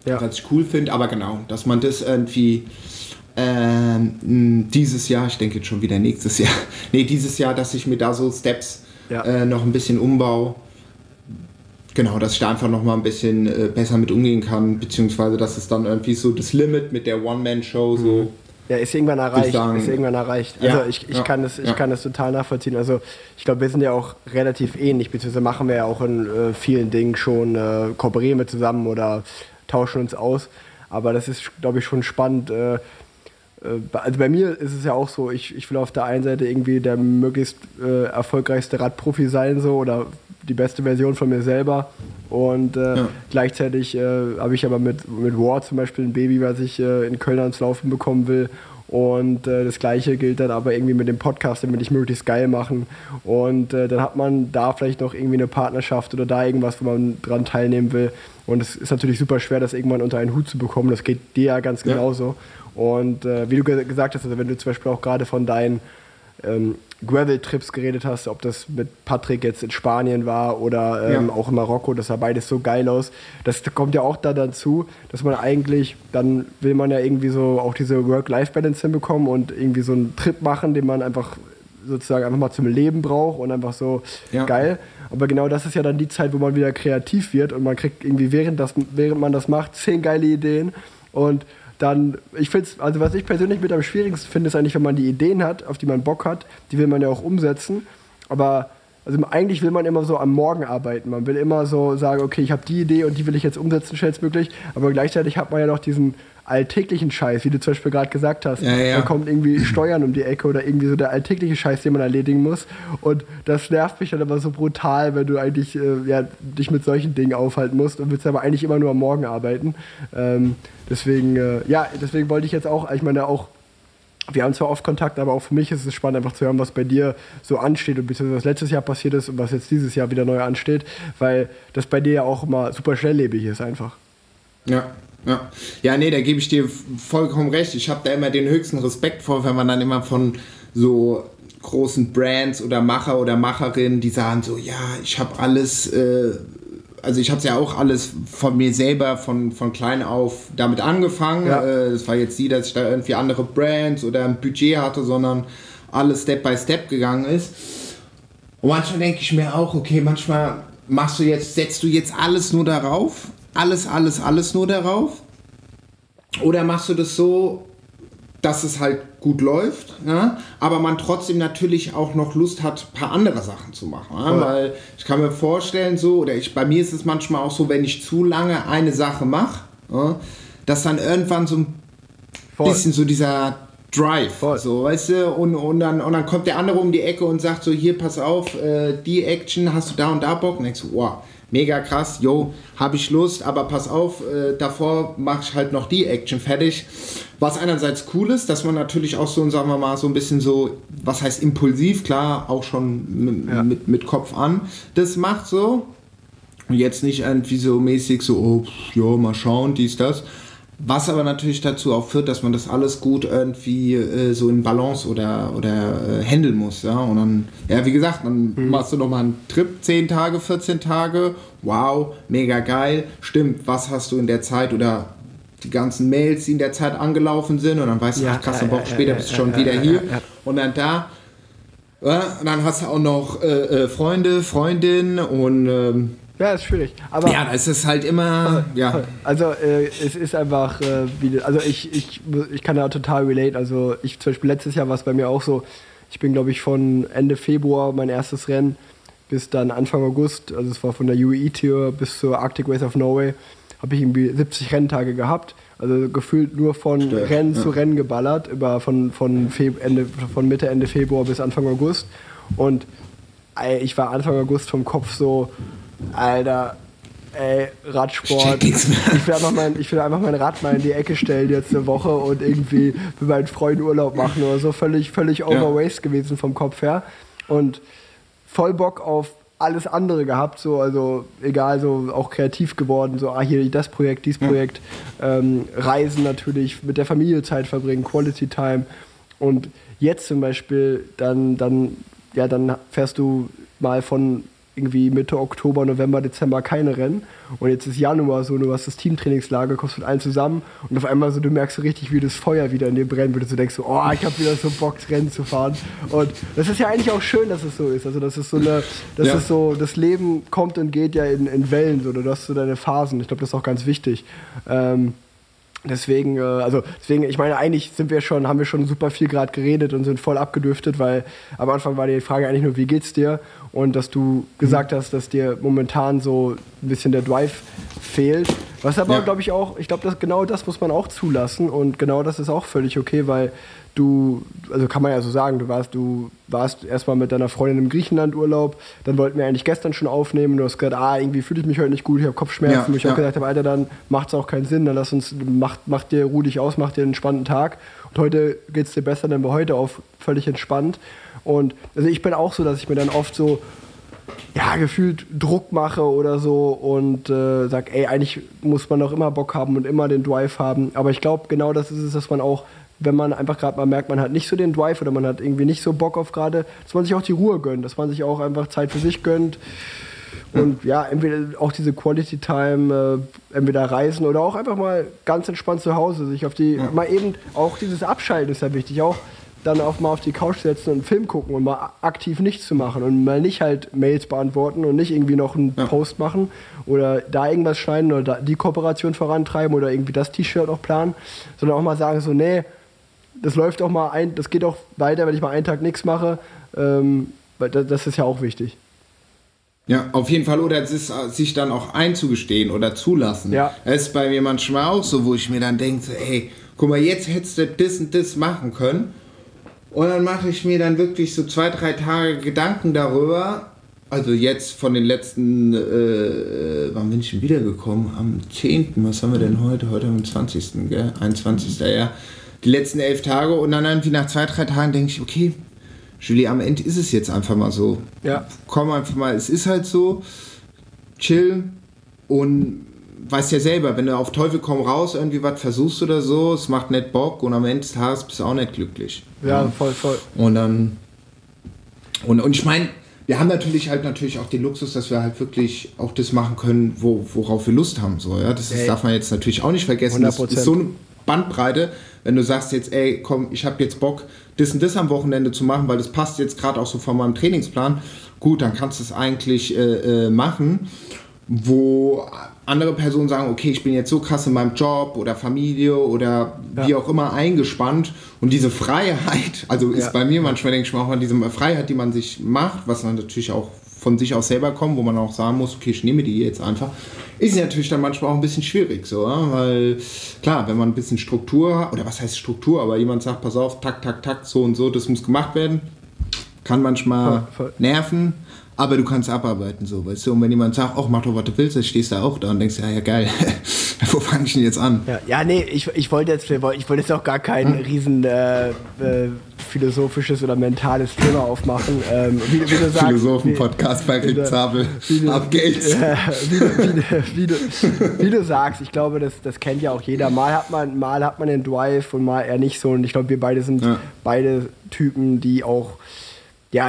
was ich cool finde, aber genau, dass man das irgendwie dieses Jahr, ich denke jetzt schon wieder nächstes Jahr, dieses Jahr, dass ich mir da so Steps noch ein bisschen umbaue, genau, dass ich da einfach nochmal ein bisschen besser mit umgehen kann, beziehungsweise, dass es dann irgendwie so das Limit mit der One-Man-Show so ja, ist irgendwann erreicht. Also ich kann das total nachvollziehen. Also ich glaube, wir sind ja auch relativ ähnlich, beziehungsweise machen wir ja auch in vielen Dingen schon, kooperieren wir zusammen oder tauschen uns aus. Aber das ist, glaube ich, schon spannend, Also bei mir ist es ja auch so, ich will auf der einen Seite irgendwie der möglichst erfolgreichste Radprofi sein, so, oder die beste Version von mir selber, und gleichzeitig habe ich aber mit War zum Beispiel ein Baby, was ich in Köln ans Laufen bekommen will, und das Gleiche gilt dann aber irgendwie mit dem Podcast, den will ich möglichst geil machen, und dann hat man da vielleicht noch irgendwie eine Partnerschaft oder da irgendwas, wo man dran teilnehmen will, und es ist natürlich super schwer, das irgendwann unter einen Hut zu bekommen, das geht dir ja ganz genauso. Und wie du gesagt hast, also wenn du zum Beispiel auch gerade von deinen Gravel-Trips geredet hast, ob das mit Patrick jetzt in Spanien war oder auch in Marokko, das sah beides so geil aus. Das kommt ja auch da dazu, dass man eigentlich, dann will man ja irgendwie so auch diese Work-Life-Balance hinbekommen und irgendwie so einen Trip machen, den man einfach sozusagen einfach mal zum Leben braucht und einfach so geil. Aber genau das ist ja dann die Zeit, wo man wieder kreativ wird und man kriegt irgendwie während man das macht, 10 geile Ideen, und dann, ich finde es, also was ich persönlich mit am schwierigsten finde, ist eigentlich, wenn man die Ideen hat, auf die man Bock hat, die will man ja auch umsetzen, aber also eigentlich will man immer so am Morgen arbeiten, man will immer so sagen, okay, ich habe die Idee und die will ich jetzt umsetzen schnellstmöglich, aber gleichzeitig hat man ja noch diesen alltäglichen Scheiß, wie du zum Beispiel gerade gesagt hast, da kommt irgendwie Steuern um die Ecke oder irgendwie so der alltägliche Scheiß, den man erledigen muss, und das nervt mich dann aber so brutal, wenn du eigentlich dich mit solchen Dingen aufhalten musst und willst aber eigentlich immer nur am Morgen arbeiten. Deswegen wollte ich jetzt auch, ich meine auch, wir haben zwar oft Kontakt, aber auch für mich ist es spannend, einfach zu hören, was bei dir so ansteht und beziehungsweise was letztes Jahr passiert ist und was jetzt dieses Jahr wieder neu ansteht, weil das bei dir ja auch immer super schnelllebig ist einfach. Ja, nee, da gebe ich dir vollkommen recht. Ich habe da immer den höchsten Respekt vor, wenn man dann immer von so großen Brands oder Macher oder Macherinnen, die sagen so, ja, ich habe alles, also ich habe es ja auch alles von mir selber von klein auf damit angefangen. Das war jetzt nie, dass ich da irgendwie andere Brands oder ein Budget hatte, sondern alles Step by Step gegangen ist. Und manchmal denke ich mir auch, okay, manchmal setzt du jetzt alles nur darauf, alles nur darauf, oder machst du das so, dass es halt gut läuft, ja? Aber man trotzdem natürlich auch noch Lust hat, ein paar andere Sachen zu machen, ja? Weil ich kann mir vorstellen, so, oder bei mir ist es manchmal auch so, wenn ich zu lange eine Sache mache, ja, dass dann irgendwann so ein bisschen so dieser Drive, so, weißt du, und dann kommt der andere um die Ecke und sagt so, hier, pass auf, die Action, hast du da und da Bock? Und denkst du, wow, mega krass, jo, habe ich Lust, aber pass auf, davor mache ich halt noch die Action fertig. Was einerseits cool ist, dass man natürlich auch so, sagen wir mal, so ein bisschen so, was heißt impulsiv, klar, auch schon mit Kopf an, das macht so. Und jetzt nicht irgendwie so mäßig so, mal schauen, dies, das. Was aber natürlich dazu auch führt, dass man das alles gut irgendwie so in Balance oder handeln muss. Ja? Und dann, ja, wie gesagt, dann machst du nochmal einen Trip, 10 Tage, 14 Tage, wow, mega geil, stimmt, was hast du in der Zeit oder die ganzen Mails, die in der Zeit angelaufen sind, und dann weißt du, ach krass, eine Woche später bist du schon wieder hier und dann da. Ja? Und dann hast du auch noch Freunde, Freundinnen und... ja, ist schwierig. Aber ja, es ist halt immer... Ja. Also es ist einfach... ich kann da total relate. Also ich zum Beispiel letztes Jahr war es bei mir auch so, ich bin, glaube ich, von Ende Februar mein erstes Rennen bis dann Anfang August, also es war von der UAE-Tour bis zur Arctic Race of Norway, habe ich irgendwie 70 Renntage gehabt. Also gefühlt nur von Rennen zu Rennen geballert, von Mitte, Ende Februar bis Anfang August. Und ich war Anfang August vom Kopf so... Alter, ey, Radsport. Ich will einfach mein Rad mal in die Ecke stellen jetzt eine Woche und irgendwie mit meinen Freunden Urlaub machen oder so. Völlig overweight gewesen vom Kopf her. Und voll Bock auf alles andere gehabt, so, also egal, so auch kreativ geworden, so hier das Projekt, dies Projekt, Reisen natürlich, mit der Familie Zeit verbringen, Quality Time. Und jetzt zum Beispiel, dann fährst du mal von irgendwie Mitte Oktober, November, Dezember keine Rennen. Und jetzt ist Januar so, du hast das Teamtrainingslager, kommst mit allen zusammen und auf einmal so, du merkst so richtig, wie das Feuer wieder in dir brennt, wenn du so denkst, so, oh, ich habe wieder so Bock, Rennen zu fahren. Und das ist ja eigentlich auch schön, dass es so ist. Also das ist so eine, ist so, das Leben kommt und geht ja in Wellen, so, du hast so deine Phasen. Ich glaube, das ist auch ganz wichtig. Deswegen, ich meine, eigentlich haben wir schon super viel gerade geredet und sind voll abgedüftet, weil am Anfang war die Frage eigentlich nur, wie geht's dir? Und dass du gesagt hast, dass dir momentan so ein bisschen der Drive fehlt. Was aber, glaube ich, auch, ich glaube, dass genau das muss man auch zulassen und genau das ist auch völlig okay, weil du, also kann man ja so sagen, du warst erstmal mit deiner Freundin im Griechenland-Urlaub, dann wollten wir eigentlich gestern schon aufnehmen, du hast gesagt, irgendwie fühle ich mich heute nicht gut, ich habe Kopfschmerzen, wo ich auch gesagt habe, Alter, dann macht es auch keinen Sinn, dann mach dir ruhig aus, mach dir einen entspannten Tag und heute geht's dir besser, dann war heute auf völlig entspannt und also ich bin auch so, dass ich mir dann oft so gefühlt Druck mache oder so und sag, eigentlich muss man doch immer Bock haben und immer den Drive haben, aber ich glaube, genau das ist es, dass man auch, wenn man einfach gerade mal merkt, man hat nicht so den Drive oder man hat irgendwie nicht so Bock auf gerade, dass man sich auch die Ruhe gönnt, dass man sich auch einfach Zeit für sich gönnt und entweder auch diese Quality Time, entweder reisen oder auch einfach mal ganz entspannt zu Hause, sich auf die, mal eben, auch dieses Abschalten ist ja wichtig, auch dann auch mal auf die Couch setzen und einen Film gucken und mal aktiv nichts zu machen und mal nicht halt Mails beantworten und nicht irgendwie noch einen Post machen oder da irgendwas schneiden oder da die Kooperation vorantreiben oder irgendwie das T-Shirt noch planen, sondern auch mal sagen so, nee, das läuft auch mal ein, das geht auch weiter, wenn ich mal einen Tag nichts mache, das ist ja auch wichtig. Ja, auf jeden Fall. Oder es ist, sich dann auch einzugestehen oder zulassen. Ja. Das ist bei mir manchmal auch so, wo ich mir dann denke, ey, guck mal, jetzt hättest du das und das machen können. Und dann mache ich mir dann wirklich so 2-3 Tage Gedanken darüber. Also jetzt von den letzten, wann bin ich denn wiedergekommen? Am 10., was haben wir denn heute? Heute am 20., gell? 21., ja. Die letzten 11 Tage und dann irgendwie nach 2-3 Tagen denke ich, okay, Julie, am Ende ist es jetzt einfach mal so. Ja. Komm einfach mal, es ist halt so, chill und weißt ja selber, wenn du auf Teufel komm raus irgendwie was versuchst oder so, es macht nicht Bock und am Ende des Tages bist du auch nicht glücklich. Ja, voll. Und dann, und ich meine, wir haben natürlich auch den Luxus, dass wir halt wirklich auch das machen können, worauf wir Lust haben. So, ja? Das darf man jetzt natürlich auch nicht vergessen. 100%. Das ist so eine Bandbreite, wenn du sagst jetzt, ey, komm, ich habe jetzt Bock, das und das am Wochenende zu machen, weil das passt jetzt gerade auch so von meinem Trainingsplan. Gut, dann kannst du es eigentlich machen, wo andere Personen sagen, okay, ich bin jetzt so krass in meinem Job oder Familie oder wie auch immer eingespannt und diese Freiheit, also ist bei mir manchmal, denke ich mal, auch an diese Freiheit, die man sich macht, was dann natürlich auch von sich aus selber kommt, wo man auch sagen muss, okay, ich nehme die jetzt einfach, ist natürlich dann manchmal auch ein bisschen schwierig, so, weil klar, wenn man ein bisschen Struktur, oder was heißt Struktur, aber jemand sagt, pass auf, tak, so und so, das muss gemacht werden, kann manchmal nerven, aber du kannst abarbeiten, so, weißt du, und wenn jemand sagt, mach doch, was du willst, dann stehst du auch da und denkst, ja, geil, wo fange ich denn jetzt an? Ja, nee, ich wollte jetzt auch gar kein riesen philosophisches oder mentales Thema aufmachen. Wie du sagst, Philosophen-Podcast bei Rick Zabel, ab geht's. Wie du sagst, ich glaube, das kennt ja auch jeder. Mal hat man den Drive und mal eher nicht so, und ich glaube, wir beide sind beide Typen, die auch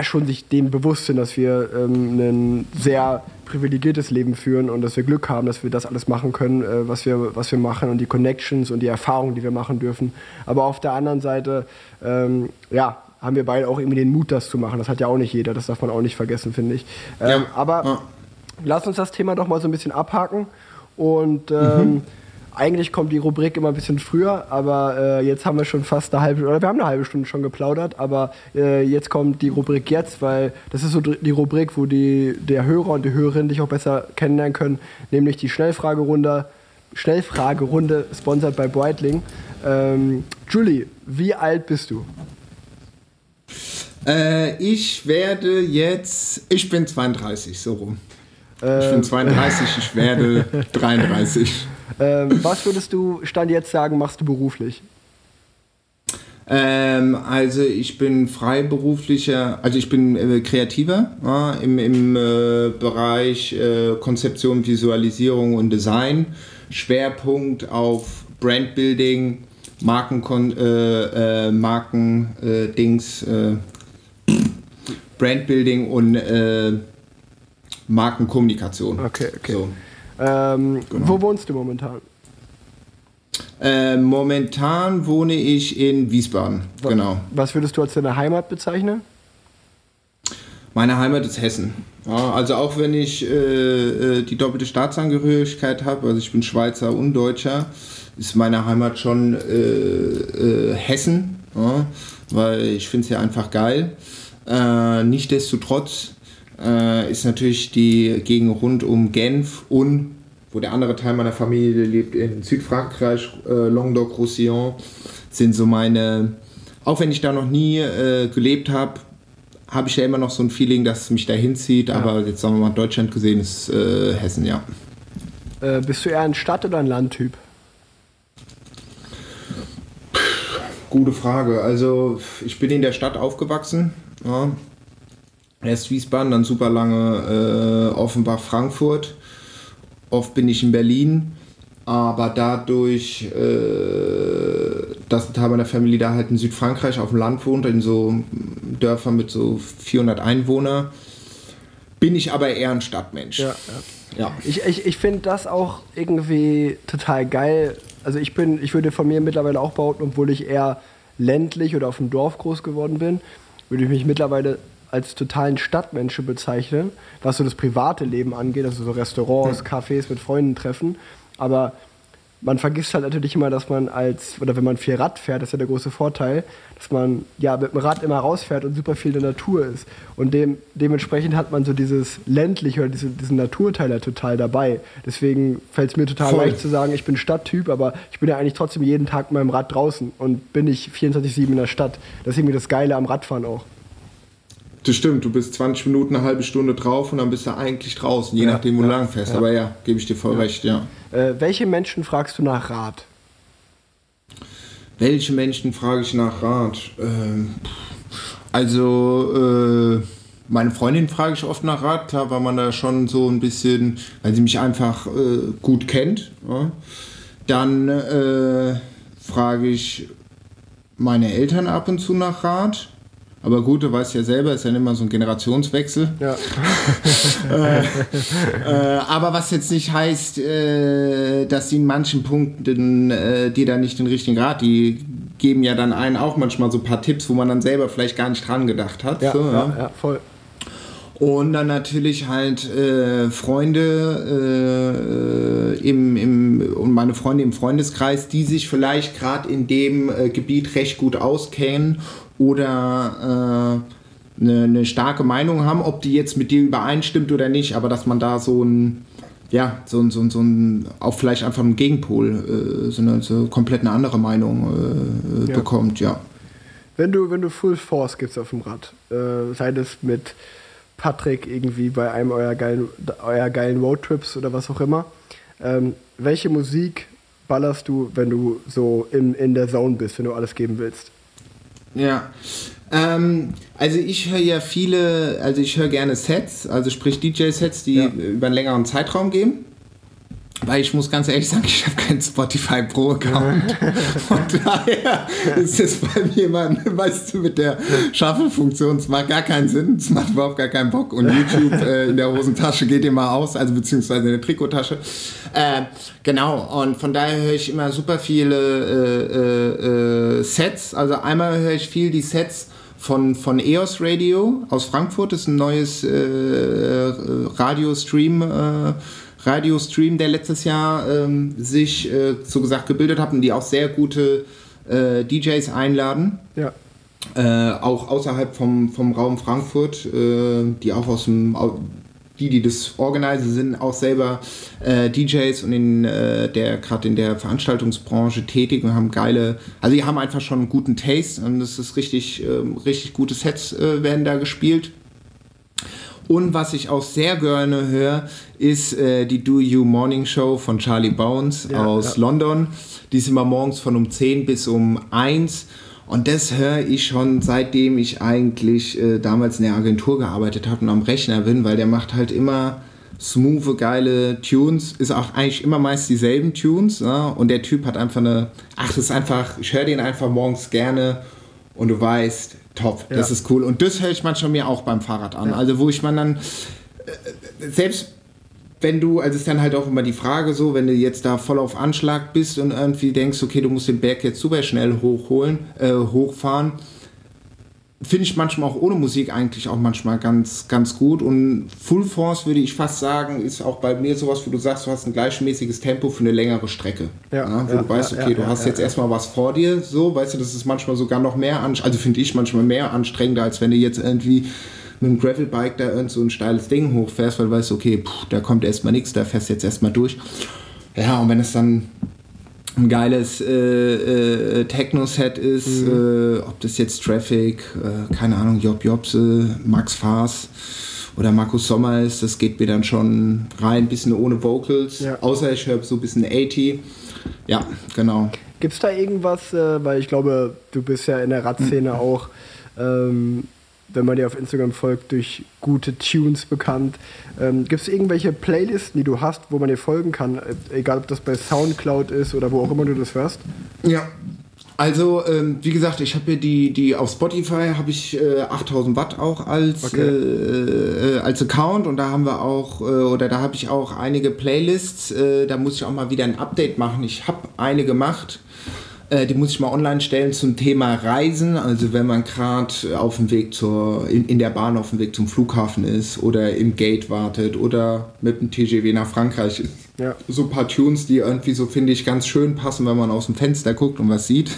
schon sich dem bewusst sind, dass wir ein sehr privilegiertes Leben führen und dass wir Glück haben, dass wir das alles machen können, was wir machen und die Connections und die Erfahrungen, die wir machen dürfen. Aber auf der anderen Seite, haben wir beide auch irgendwie den Mut, das zu machen. Das hat ja auch nicht jeder, das darf man auch nicht vergessen, finde ich. Aber lass uns das Thema doch mal so ein bisschen abhaken und eigentlich kommt die Rubrik immer ein bisschen früher, aber jetzt haben wir schon fast eine halbe Stunde schon geplaudert, aber jetzt kommt die Rubrik jetzt, weil das ist so die Rubrik, wo der Hörer und die Hörerin dich auch besser kennenlernen können, nämlich die Schnellfragerunde sponsert bei Breitling. Julie, wie alt bist du? Ich bin 32, so rum. Ich bin 32, ich werde 33. Was würdest du Stand jetzt sagen, machst du beruflich? Also ich bin freiberuflicher, also ich bin Kreativer im Bereich Konzeption, Visualisierung und Design. Schwerpunkt auf Brandbuilding, Brandbuilding und Markenkommunikation. Okay. So. Genau. Wo wohnst du momentan? Momentan wohne ich in Wiesbaden, genau. Was würdest du als deine Heimat bezeichnen? Meine Heimat ist Hessen. Ja, also auch wenn ich die doppelte Staatsangehörigkeit habe, also ich bin Schweizer und Deutscher, ist meine Heimat schon Hessen, weil ich finde es ja einfach geil. Nichtsdestotrotz ist natürlich die Gegend rund um Genf und wo der andere Teil meiner Familie lebt, in Südfrankreich, Languedoc-Roussillon, sind so meine, auch wenn ich da noch nie gelebt habe, habe ich ja immer noch so ein Feeling, dass mich da hinzieht, ja. Aber jetzt sagen wir mal, Deutschland gesehen ist Hessen, ja. Bist du eher ein Stadt- oder ein Landtyp? Gute Frage. Also ich bin in der Stadt aufgewachsen. Ja. Erst Wiesbaden, dann super lange Offenbach, Frankfurt. Oft bin ich in Berlin, aber dadurch, dass ein Teil meiner Familie da halt in Südfrankreich auf dem Land wohnt, in so Dörfern mit so 400 Einwohnern, bin ich aber eher ein Stadtmensch. Ja, ja. Ja. Ich finde das auch irgendwie total geil. Also ich würde von mir mittlerweile auch behaupten, obwohl ich eher ländlich oder auf dem Dorf groß geworden bin, würde ich mich mittlerweile als totalen Stadtmenschen bezeichnen, was so das private Leben angeht, also so Restaurants, Cafés mit Freunden treffen. Aber man vergisst halt natürlich immer, dass man wenn man viel Rad fährt, das ist ja der große Vorteil, dass man ja mit dem Rad immer rausfährt und super viel in der Natur ist. Und dementsprechend hat man so dieses ländliche oder diesen Naturteil ja total dabei. Deswegen fällt es mir total leicht zu sagen, ich bin Stadttyp, aber ich bin ja eigentlich trotzdem jeden Tag mit meinem Rad draußen und bin nicht 24/7 in der Stadt. Das ist irgendwie das Geile am Radfahren auch. Das stimmt, du bist 20 Minuten, eine halbe Stunde drauf und dann bist du eigentlich draußen, je nachdem, wo du lang fährst. Ja. Aber ja, gebe ich dir voll recht, ja. Welche Menschen fragst du nach Rat? Welche Menschen frage ich nach Rat? Meine Freundin frage ich oft nach Rat, klar, weil man da schon so ein bisschen, weil sie mich einfach gut kennt. Ja. Dann frage ich meine Eltern ab und zu nach Rat. Aber gut, du weißt ja selber, ist ja immer so ein Generationswechsel. Ja. Aber was jetzt nicht heißt, dass sie in manchen Punkten dir dann nicht den richtigen Rat, die geben ja dann einen auch manchmal so ein paar Tipps, wo man dann selber vielleicht gar nicht dran gedacht hat. Ja, so, ja, voll. Und dann natürlich halt Freunde und meine Freunde im Freundeskreis, die sich vielleicht gerade in dem Gebiet recht gut auskennen oder eine starke Meinung haben, ob die jetzt mit dir übereinstimmt oder nicht, aber dass man da auch vielleicht einfach einen Gegenpol, so komplett eine andere Meinung bekommt, ja. Wenn du Full Force gibst auf dem Rad, sei das mit Patrick irgendwie bei einem eurer geilen Roadtrips oder was auch immer, welche Musik ballerst du, wenn du so in der Zone bist, wenn du alles geben willst? Ja, ich höre gerne Sets, also sprich DJ-Sets, die über einen längeren Zeitraum gehen, weil ich muss ganz ehrlich sagen, ich habe keinen Spotify Pro Account, von daher ist das bei mir immer, weißt du, mit der Shuffle-Funktion, es macht gar keinen Sinn, es macht überhaupt gar keinen Bock und YouTube in der Hosentasche geht immer aus, also beziehungsweise in der Trikottasche. Genau, und von daher höre ich immer super viele Sets. Also einmal höre ich viel die Sets von EOS Radio aus Frankfurt. Das ist ein neues Radio-Stream, der letztes Jahr sich so gesagt gebildet hat und die auch sehr gute DJs einladen. Ja. Auch außerhalb vom Raum Frankfurt, die auch aus dem... Die das organisieren, sind auch selber DJs und gerade in der Veranstaltungsbranche tätig und haben die haben einfach schon einen guten Taste und das ist richtig gute Sets werden da gespielt. Und was ich auch sehr gerne höre, ist die Do You Morning Show von Charlie Bounce aus London. Die ist immer morgens von um 10 bis um 1. Und das höre ich schon, seitdem ich eigentlich damals in der Agentur gearbeitet habe und am Rechner bin, weil der macht halt immer smooth, geile Tunes, ist auch eigentlich immer meist dieselben Tunes, ne? Und der Typ hat einfach ich höre den einfach morgens gerne und du weißt, top, das ist cool. Und das höre ich manchmal mir auch beim Fahrrad an, also wo ich man dann, selbst wenn du, also ist dann halt auch immer die Frage so, wenn du jetzt da voll auf Anschlag bist und irgendwie denkst, okay, du musst den Berg jetzt super schnell hochfahren, finde ich manchmal auch ohne Musik eigentlich auch manchmal ganz, ganz gut. Und Full Force, würde ich fast sagen, ist auch bei mir sowas, wo du sagst, du hast ein gleichmäßiges Tempo für eine längere Strecke. Du weißt, okay, du hast jetzt erstmal was vor dir, so, weißt du, das ist manchmal sogar noch mehr, also finde ich manchmal mehr anstrengender, als wenn du jetzt irgendwie mit dem Gravelbike da irgend so ein steiles Ding hochfährst, weil du weißt, okay, da kommt erstmal nichts, da fährst du jetzt erstmal durch. Ja, und wenn es dann ein geiles Techno-Set ist, ob das jetzt Traffic, keine Ahnung, Job Jobse, Max Faas oder Markus Sommer ist, das geht mir dann schon rein, ein bisschen ohne Vocals, ja. Außer ich höre so ein bisschen 80. Ja, genau. Gibt es da irgendwas, weil ich glaube, du bist ja in der Radszene auch, wenn man dir auf Instagram folgt, durch gute Tunes bekannt. Gibt es irgendwelche Playlisten, die du hast, wo man dir folgen kann? Egal, ob das bei Soundcloud ist oder wo auch immer du das hörst? Ja, also wie gesagt, ich habe hier die auf Spotify habe ich 8000 Watt auch als, okay. Als Account, und da haben wir auch, oder da habe ich auch einige Playlists. Da muss ich auch mal wieder ein Update machen. Ich habe eine gemacht. Die muss ich mal online stellen zum Thema Reisen. Also wenn man gerade auf dem Weg in der Bahn auf dem Weg zum Flughafen ist oder im Gate wartet oder mit dem TGV nach Frankreich ist. Ja. So ein paar Tunes, die irgendwie so, finde ich, ganz schön passen, wenn man aus dem Fenster guckt und was sieht.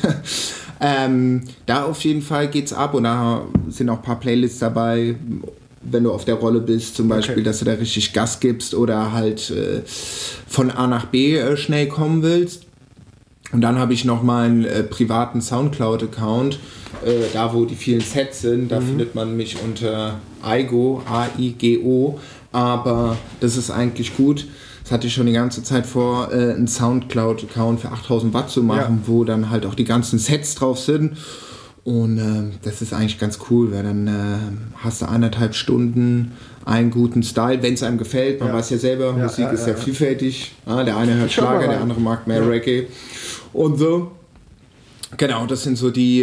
Da auf jeden Fall geht's ab, und da sind auch ein paar Playlists dabei, wenn du auf der Rolle bist, zum Beispiel, okay. Dass du da richtig Gas gibst oder halt von A nach B schnell kommen willst. Und dann habe ich noch meinen privaten Soundcloud-Account, da wo die vielen Sets sind, da findet man mich unter Aigo, A-I-G-O, aber das ist eigentlich gut. Das hatte ich schon die ganze Zeit vor, einen Soundcloud-Account für 8000 Watt zu machen, ja. Wo dann halt auch die ganzen Sets drauf sind. Und das ist eigentlich ganz cool, weil dann hast du 1,5 Stunden einen guten Style, wenn es einem gefällt. Man weiß ja selber, Musik ist sehr vielfältig. Ah, der eine hört Schlager, der andere mag mehr Reggae und so. Genau, das sind so die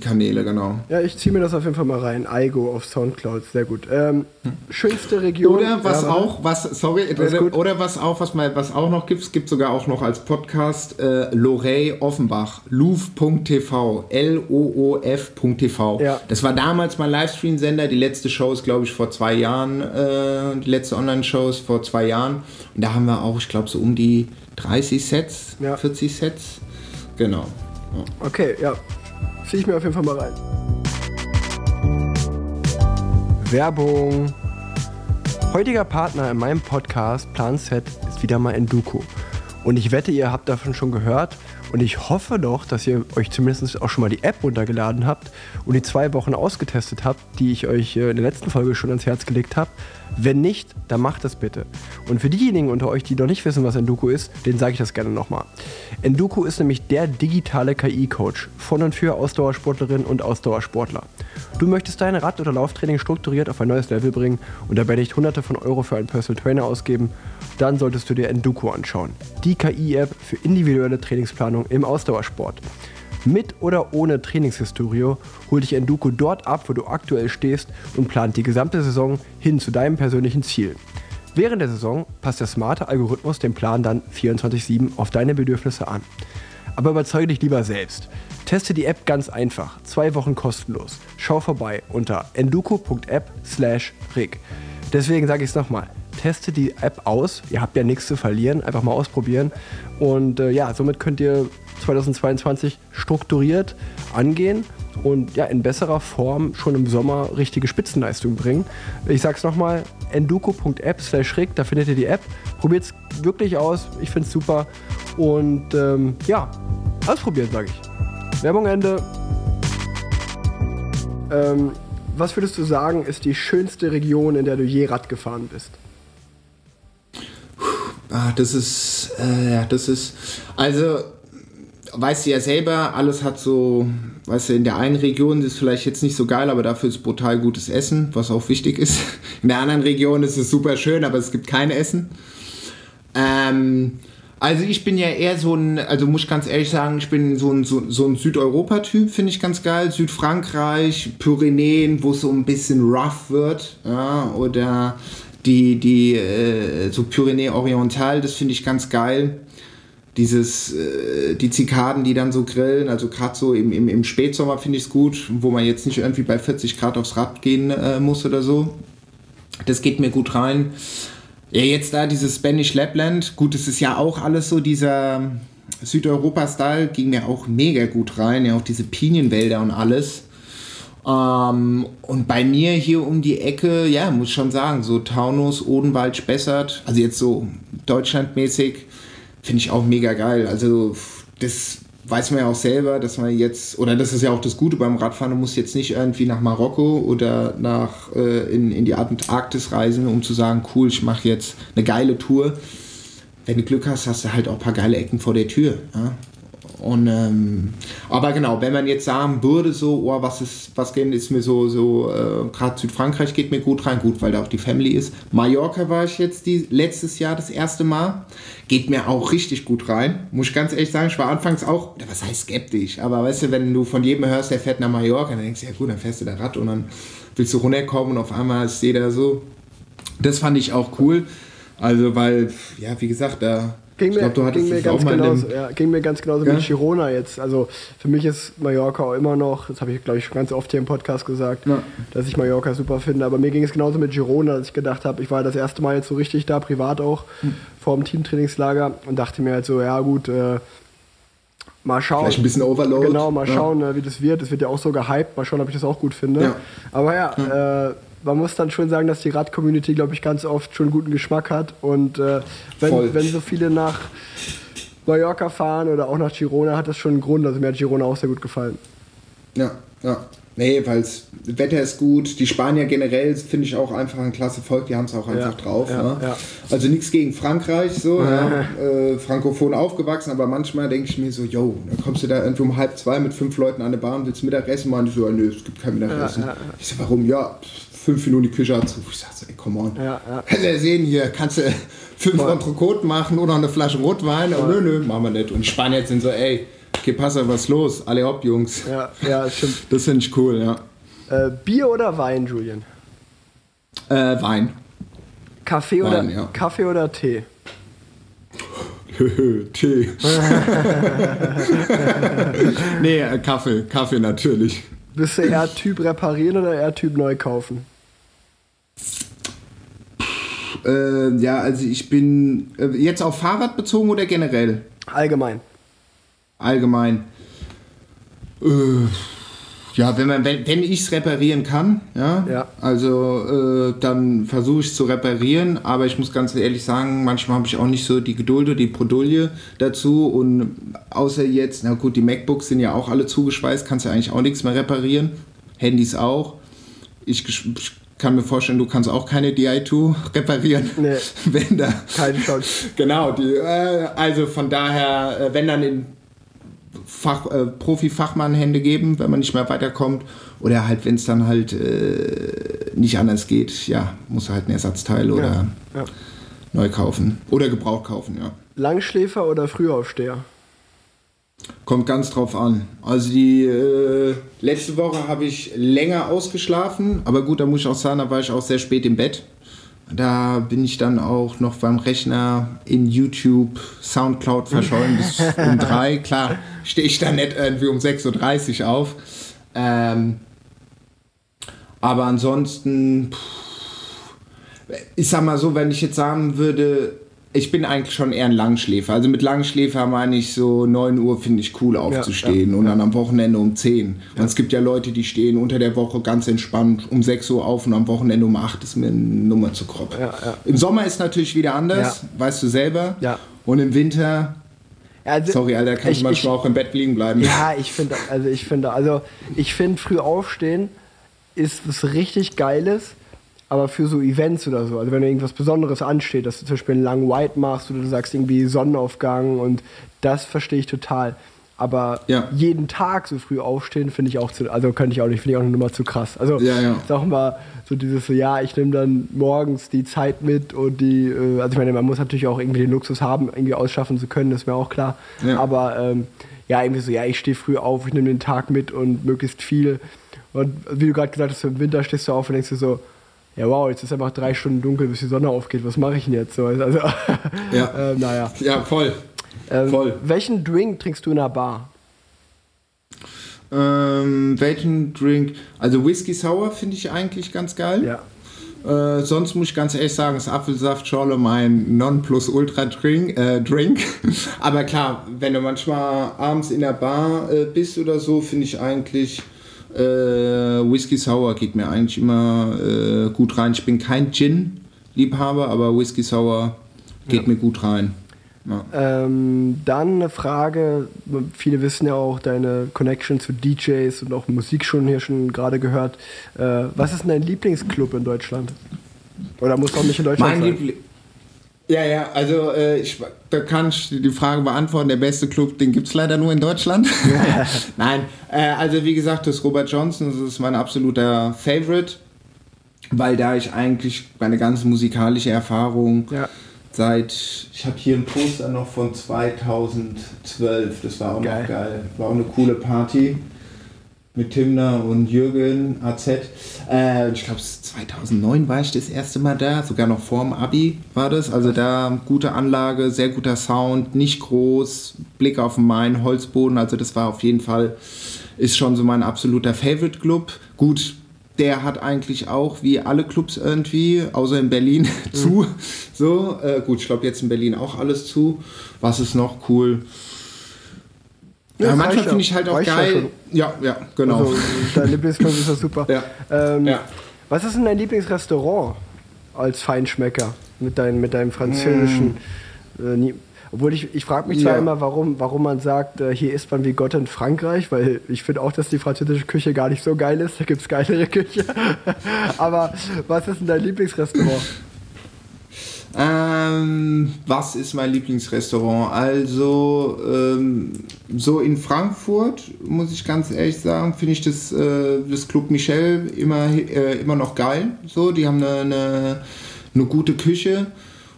Kanäle, genau. Ja, ich ziehe mir das auf jeden Fall mal rein. Aigo auf Soundcloud, sehr gut. Schönste Region. Oder was auch, was auch noch gibt, es gibt sogar auch noch als Podcast Lorey Offenbach, loof.tv, L-O-O-F.tv. Ja. Das war damals mein Livestream-Sender. Die letzte Show ist, glaube ich, vor 2 Jahren, die letzte Online-Show ist vor 2 Jahren. Und da haben wir auch, ich glaube, so um die 30 Sets, 40 Sets. Genau. Ja. Okay, ja. Ziehe ich mir auf jeden Fall mal rein. Werbung. Heutiger Partner in meinem Podcast Planset ist wieder mal Enduco. Und ich wette, ihr habt davon schon gehört. Und ich hoffe doch, dass ihr euch zumindest auch schon mal die App runtergeladen habt und die 2 Wochen ausgetestet habt, die ich euch in der letzten Folge schon ans Herz gelegt habe. Wenn nicht, dann macht das bitte. Und für diejenigen unter euch, die noch nicht wissen, was Enduco ist, denen sage ich das gerne nochmal. Enduco ist nämlich der digitale KI-Coach von und für Ausdauersportlerinnen und Ausdauersportler. Du möchtest dein Rad- oder Lauftraining strukturiert auf ein neues Level bringen und dabei nicht Hunderte von Euro für einen Personal Trainer ausgeben, dann solltest du dir Enduco anschauen. Die KI-App für individuelle Trainingsplanung im Ausdauersport. Mit oder ohne Trainingshistorie hol dich Enduco dort ab, wo du aktuell stehst, und plant die gesamte Saison hin zu deinem persönlichen Ziel. Während der Saison passt der smarte Algorithmus den Plan dann 24/7 auf deine Bedürfnisse an. Aber überzeuge dich lieber selbst. Teste die App ganz einfach, 2 Wochen kostenlos. Schau vorbei unter enduco.app/rick. Deswegen sage ich es nochmal. Testet die App aus, ihr habt ja nichts zu verlieren, einfach mal ausprobieren. Und ja, somit könnt ihr 2022 strukturiert angehen und ja, in besserer Form schon im Sommer richtige Spitzenleistungen bringen. Ich sag's nochmal, enduco.app/rick, da findet ihr die App. Probiert's wirklich aus, ich find's super. Und ja, ausprobieren, sag ich. Werbung Ende. Was würdest du sagen, ist die schönste Region, in der du je Rad gefahren bist? Also weißt du ja selber, alles hat so, weißt du, in der einen Region ist vielleicht jetzt nicht so geil, aber dafür ist brutal gutes Essen, was auch wichtig ist. In der anderen Region ist es super schön, aber es gibt kein Essen. Also ich bin ja eher so ein, also muss ich ganz ehrlich sagen, ich bin so ein Südeuropa-Typ, finde ich ganz geil. Südfrankreich, Pyrenäen, wo es so ein bisschen rough wird, ja, oder die so Pyrenäen Oriental, das finde ich ganz geil. Die Zikaden, die dann so grillen, also gerade so im Spätsommer finde ich es gut, wo man jetzt nicht irgendwie bei 40 Grad aufs Rad gehen muss oder so. Das geht mir gut rein. Ja, jetzt da dieses Spanish Lapland, gut, es ist ja auch alles so, dieser Südeuropa-Style ging mir auch mega gut rein, ja, auch diese Pinienwälder und alles. Und bei mir hier um die Ecke, ja, muss schon sagen, so Taunus, Odenwald, Spessart, also jetzt so deutschlandmäßig, finde ich auch mega geil. Also das weiß man ja auch selber, dass man jetzt, oder das ist ja auch das Gute beim Radfahren, du musst jetzt nicht irgendwie nach Marokko oder nach in die Antarktis reisen, um zu sagen, cool, ich mache jetzt eine geile Tour. Wenn du Glück hast, hast du halt auch ein paar geile Ecken vor der Tür. Ja? Und, aber genau, wenn man jetzt sagen würde, so, oh, was geht mir so gerade Südfrankreich geht mir gut rein, gut, weil da auch die Family ist. Mallorca war ich jetzt letztes Jahr das erste Mal, geht mir auch richtig gut rein, muss ich ganz ehrlich sagen, ich war anfangs auch, was heißt skeptisch, aber weißt du, wenn du von jedem hörst, der fährt nach Mallorca, dann denkst du, ja gut, dann fährst du da Rad und dann willst du runterkommen und auf einmal ist jeder so, das fand ich auch cool, also weil, ja, wie gesagt, da... Ging mir ganz genauso wie Girona jetzt. Also für mich ist Mallorca auch immer noch, das habe ich glaube ich schon ganz oft hier im Podcast gesagt, ja, dass ich Mallorca super finde, aber mir ging es genauso mit Girona, dass ich gedacht habe, ich war das erste Mal jetzt so richtig da, privat auch, vor dem Teamtrainingslager und dachte mir halt so, ja gut, mal schauen. Vielleicht ein bisschen Overload. Genau, mal schauen, wie das wird. Das wird ja auch so gehypt, mal schauen, ob ich das auch gut finde. Ja. Aber man muss dann schon sagen, dass die Rad-Community, glaube ich, ganz oft schon guten Geschmack hat. Und wenn so viele nach Mallorca fahren oder auch nach Girona, hat das schon einen Grund. Also mir hat Girona auch sehr gut gefallen. Ja, ja. Nee, weil das Wetter ist gut. Die Spanier generell finde ich auch einfach ein klasse Volk. Die haben es auch einfach drauf. Ja, ne? Ja. Also nichts gegen Frankreich. So, frankophon aufgewachsen. Aber manchmal denke ich mir so, yo, dann kommst du da irgendwie um 2:30 mit 5 Leuten an der Bahn, willst Mittagessen machen. Die so, nö, es gibt kein Mittagessen. Ja, ja. Ich so, warum? Ja, 5 Minuten die Küche zu. Ich sag so, ey, come on. Ja, ja. Kannst du ja sehen hier, kannst du 5 Entrecote machen oder eine Flasche Rotwein? Oh, nö, machen wir nicht. Und Spanier sind so, ey, okay, passa, was los? Alle hopp, Jungs. Ja, ja, stimmt. Das finde ich cool, ja. Bier oder Wein, Julian? Wein. Kaffee oder Tee? Tee. Nee, Kaffee natürlich. Bist du eher Typ reparieren oder eher Typ neu kaufen? Also ich bin jetzt auf Fahrrad bezogen oder generell? Allgemein. Wenn ich es reparieren kann, ja. Also dann versuche ich es zu reparieren, aber ich muss ganz ehrlich sagen, manchmal habe ich auch nicht so die Geduld oder die Bredouille dazu und außer jetzt, na gut, die MacBooks sind ja auch alle zugeschweißt, kannst ja eigentlich auch nichts mehr reparieren, Handys auch, ich kann mir vorstellen, du kannst auch keine Di2 reparieren, nee, wenn da... Keine Chance. Genau, also von daher, wenn dann in Profi-Fachmann Hände geben, wenn man nicht mehr weiterkommt oder halt, wenn es dann halt nicht anders geht, ja, muss halt ein Ersatzteil oder neu kaufen oder gebraucht kaufen, ja. Langschläfer oder Frühaufsteher? Kommt ganz drauf an. Also die letzte Woche habe ich länger ausgeschlafen, aber gut, da muss ich auch sagen, da war ich auch sehr spät im Bett. Da bin ich dann auch noch beim Rechner in YouTube, Soundcloud verschollen bis um 3. Klar, stehe ich da nicht irgendwie um 6:30 Uhr auf. Aber ansonsten, ich sag mal so, wenn ich jetzt sagen würde, ich bin eigentlich schon eher ein Langschläfer. Also mit Langschläfer meine ich so 9 Uhr finde ich cool aufzustehen und dann am Wochenende um 10. Ja. Und es gibt ja Leute, die stehen unter der Woche ganz entspannt um 6 Uhr auf und am Wochenende um 8 ist mir eine Nummer zu grob. Ja, ja. Im Sommer ist natürlich wieder anders, weißt du selber. Ja. Und im Winter, sorry Alter, kann ich manchmal auch im Bett liegen bleiben. Ja, ich finde früh aufstehen ist was richtig Geiles. Aber für so Events oder so, also wenn irgendwas Besonderes ansteht, dass du zum Beispiel einen langen White machst oder du sagst irgendwie Sonnenaufgang und das verstehe ich total. Aber jeden Tag so früh aufstehen finde ich auch eine Nummer zu krass. Also sag mal, so dieses ich nehme dann morgens die Zeit mit und die, also ich meine, man muss natürlich auch irgendwie den Luxus haben, irgendwie ausschaffen zu können, das ist mir auch klar. Ja. Aber ich stehe früh auf, ich nehme den Tag mit und möglichst viel. Und wie du gerade gesagt hast, im Winter stehst du auf und denkst dir so, ja, wow, jetzt ist einfach 3 Stunden dunkel, bis die Sonne aufgeht. Was mache ich denn jetzt? Also, naja. Ja, voll. Welchen Drink trinkst du in der Bar? Welchen Drink? Also Whisky Sour finde ich eigentlich ganz geil. Ja. Sonst muss ich ganz ehrlich sagen, ist Apfelsaftschorle mein Non-Plus-Ultra-Drink. Aber klar, wenn du manchmal abends in der Bar bist oder so, finde ich eigentlich... Whisky Sour geht mir eigentlich immer gut rein. Ich bin kein Gin-Liebhaber, aber Whisky Sour geht mir gut rein. Ja. Dann eine Frage, viele wissen ja auch deine Connection zu DJs und auch Musik schon gerade gehört. Was ist denn dein Lieblingsclub in Deutschland? Oder muss auch nicht in Deutschland sein? Also da kann ich die Frage beantworten, der beste Club, den gibt es leider nur in Deutschland. Nein, also wie gesagt, das Robert Johnson, das ist mein absoluter Favorite, weil da ich eigentlich meine ganze musikalische Erfahrung ich habe hier ein Poster noch von 2012, das war auch geil. Noch geil, war auch eine coole Party mit Timner und Jürgen, AZ. Ich glaube 2009 war ich das erste Mal da, sogar noch vorm Abi war das, also da gute Anlage, sehr guter Sound, nicht groß, Blick auf den Main, Holzboden, also das war auf jeden Fall, ist schon so mein absoluter Favorite Club. Gut, der hat eigentlich auch, wie alle Clubs irgendwie, außer in Berlin, zu. So, gut, ich glaube jetzt in Berlin auch alles zu. Was ist noch cool? Ja, manchmal finde ich halt auch geil. Ja, genau. Also, dein Lieblingsclub ist ja super. Was ist denn dein Lieblingsrestaurant als Feinschmecker mit deinem französischen... Obwohl ich frage mich zwar immer, warum man sagt, hier isst man wie Gott in Frankreich, weil ich finde auch, dass die französische Küche gar nicht so geil ist, da gibt es geilere Küche. Aber was ist denn dein Lieblingsrestaurant? Was ist mein Lieblingsrestaurant? Also so in Frankfurt, muss ich ganz ehrlich sagen, finde ich das Club Michel immer noch geil. So, die haben eine gute Küche.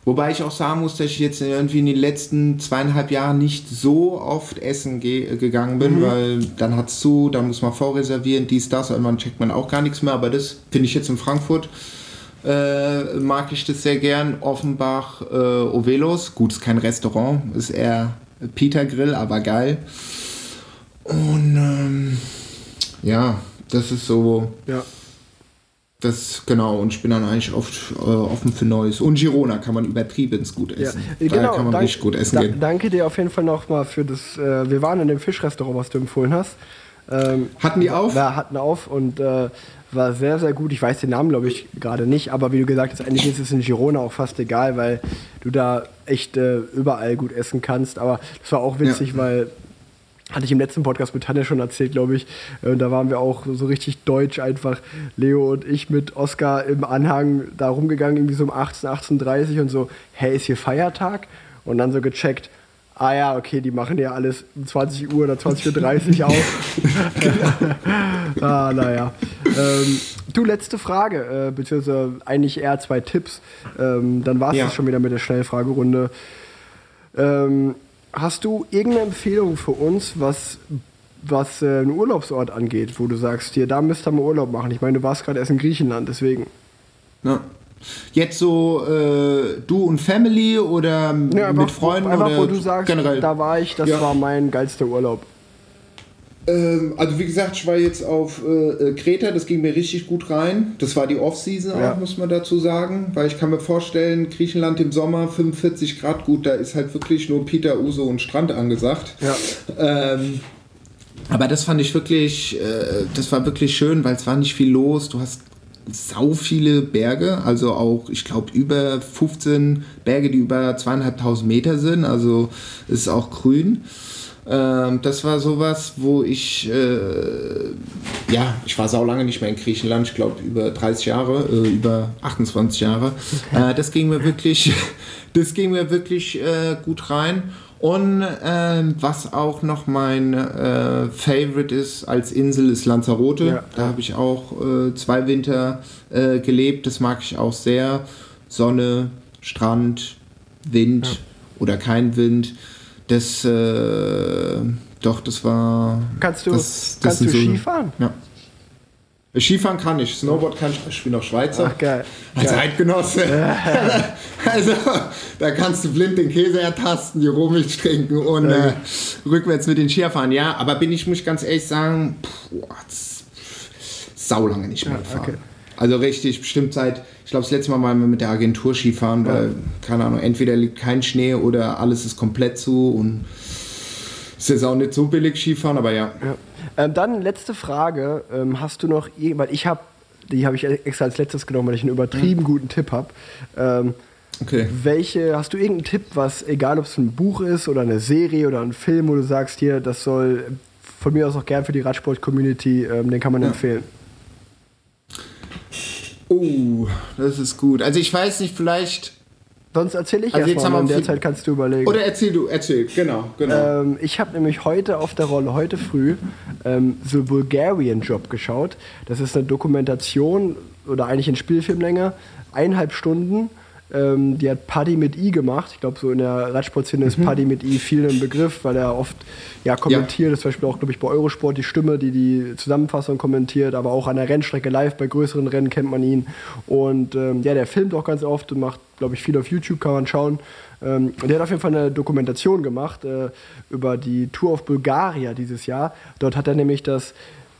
Wobei ich auch sagen muss, dass ich jetzt irgendwie in den letzten 2,5 Jahren nicht so oft essen gegangen bin, weil dann hat's zu, dann muss man vorreservieren, dies, das, irgendwann checkt man auch gar nichts mehr, aber das finde ich jetzt in Frankfurt, mag ich das sehr gern. Offenbach, Ovelos, gut, ist kein Restaurant, ist eher Peter Grill, aber geil. Und das ist so... Ja. Das, genau, und ich bin dann eigentlich oft offen für Neues. Und Girona kann man übertrieben gut essen. Ja, genau, da kann man richtig gut essen gehen. Danke dir auf jeden Fall nochmal für das... wir waren in dem Fischrestaurant, was du empfohlen hast. Hatten die auf? Ja, hatten auf und war sehr, sehr gut. Ich weiß den Namen, glaube ich, gerade nicht. Aber wie du gesagt hast, eigentlich ist es in Girona auch fast egal, weil du da echt überall gut essen kannst. Aber das war auch witzig, weil... Hatte ich im letzten Podcast mit Tanja schon erzählt, glaube ich. Und da waren wir auch so richtig deutsch einfach. Leo und ich mit Oskar im Anhang da rumgegangen, irgendwie so um 18:30 und so, hey, ist hier Feiertag? Und dann so gecheckt, ah ja, okay, die machen ja alles um 20 Uhr oder 20:30 Uhr auf. Du, letzte Frage, beziehungsweise eigentlich eher 2 Tipps. Dann war es das schon wieder mit der Schnellfragerunde. Hast du irgendeine Empfehlung für uns, was einen Urlaubsort angeht, wo du sagst, hier, da müsst ihr mal Urlaub machen? Ich meine, du warst gerade erst in Griechenland, deswegen. Ja. Jetzt so du und Family oder mit Freunden? Einfach, wo du sagst, generell. Da war ich, das war mein geilster Urlaub. Also wie gesagt, ich war jetzt auf Kreta, das ging mir richtig gut rein. Das war die Off-Season auch, muss man dazu sagen. Weil ich kann mir vorstellen, Griechenland im Sommer, 45 Grad, gut, da ist halt wirklich nur Peter, Uso und Strand angesagt. Ja. Aber das fand ich wirklich, das war wirklich schön, weil es war nicht viel los. Du hast sau viele Berge, also auch, ich glaube, über 15 Berge, die über 2500 Meter sind. Also ist auch grün. Das war sowas, wo ich, ich war sau lange nicht mehr in Griechenland, ich glaube über 28 Jahre. Okay. Das ging mir wirklich gut rein. Und was auch noch mein Favorite ist als Insel, ist Lanzarote. Ja. Da habe ich auch 2 Winter gelebt, das mag ich auch sehr. Sonne, Strand, Wind oder kein Wind. Das war... Kannst du so Skifahren? Ja. Skifahren kann ich, Snowboard kann ich, ich bin auch Schweizer. Ach, geil. Als Zeitgenosse. Also, da kannst du blind den Käse ertasten, die Rohmilch trinken und rückwärts mit den Skier fahren. Ja, aber muss ich ganz ehrlich sagen, sau lange nicht mehr gefahren. Okay. Also richtig, bestimmt seit, ich glaube das letzte Mal waren wir mit der Agentur Skifahren, weil, keine Ahnung, entweder liegt kein Schnee oder alles ist komplett zu und es ist auch nicht so billig Skifahren, aber ja. Dann letzte Frage. Hast du noch irgendwas? Die habe ich extra als letztes genommen, weil ich einen übertrieben guten Tipp habe. Okay. Hast du irgendeinen Tipp, was, egal ob es ein Buch ist oder eine Serie oder ein Film, wo du sagst, hier, das soll von mir aus auch gern für die Radsport-Community, den kann man empfehlen? Oh, das ist gut. Also ich weiß nicht, vielleicht... Sonst erzähle ich erstmal, in der Zeit kannst du überlegen. Oder erzähl, genau. Ich habe nämlich heute auf der Rolle, heute früh, The Bulgarian Job geschaut. Das ist eine Dokumentation, oder eigentlich ein Spielfilmlänge, 1,5 Stunden. Die hat Paddy mit I gemacht. Ich glaube, so in der Radsportszene ist Paddy mit I viel im Begriff, weil er oft kommentiert. Das ist zum Beispiel auch, glaube ich, bei Eurosport die Stimme, die die Zusammenfassung kommentiert, aber auch an der Rennstrecke live bei größeren Rennen kennt man ihn. Und der filmt auch ganz oft und macht, glaube ich, viel auf YouTube, kann man schauen. Und der hat auf jeden Fall eine Dokumentation gemacht über die Tour of Bulgaria dieses Jahr. Dort hat er nämlich das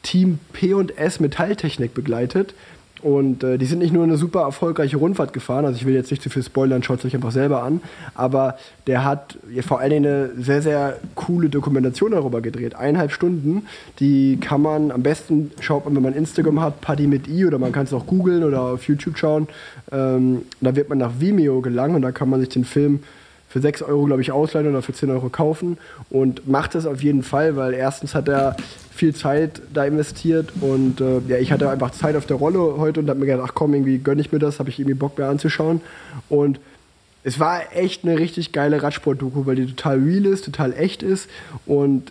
Team P&S Metalltechnik begleitet. Und die sind nicht nur eine super erfolgreiche Rundfahrt gefahren, also ich will jetzt nicht zu viel spoilern, schaut es euch einfach selber an, aber der hat vor allen Dingen eine sehr, sehr coole Dokumentation darüber gedreht, 1,5 Stunden, die kann man, am besten schaut man, wenn man Instagram hat, Paddy mit I, oder man kann es auch googeln oder auf YouTube schauen, da wird man nach Vimeo gelangen und da kann man sich den Film für 6 Euro, glaube ich, ausleihen oder für 10 Euro kaufen und macht das auf jeden Fall, weil erstens hat er viel Zeit da investiert und ich hatte einfach Zeit auf der Rolle heute und habe mir gedacht, ach komm, irgendwie gönne ich mir das, habe ich irgendwie Bock mehr anzuschauen und es war echt eine richtig geile Radsport-Doku, weil die total real ist, total echt ist und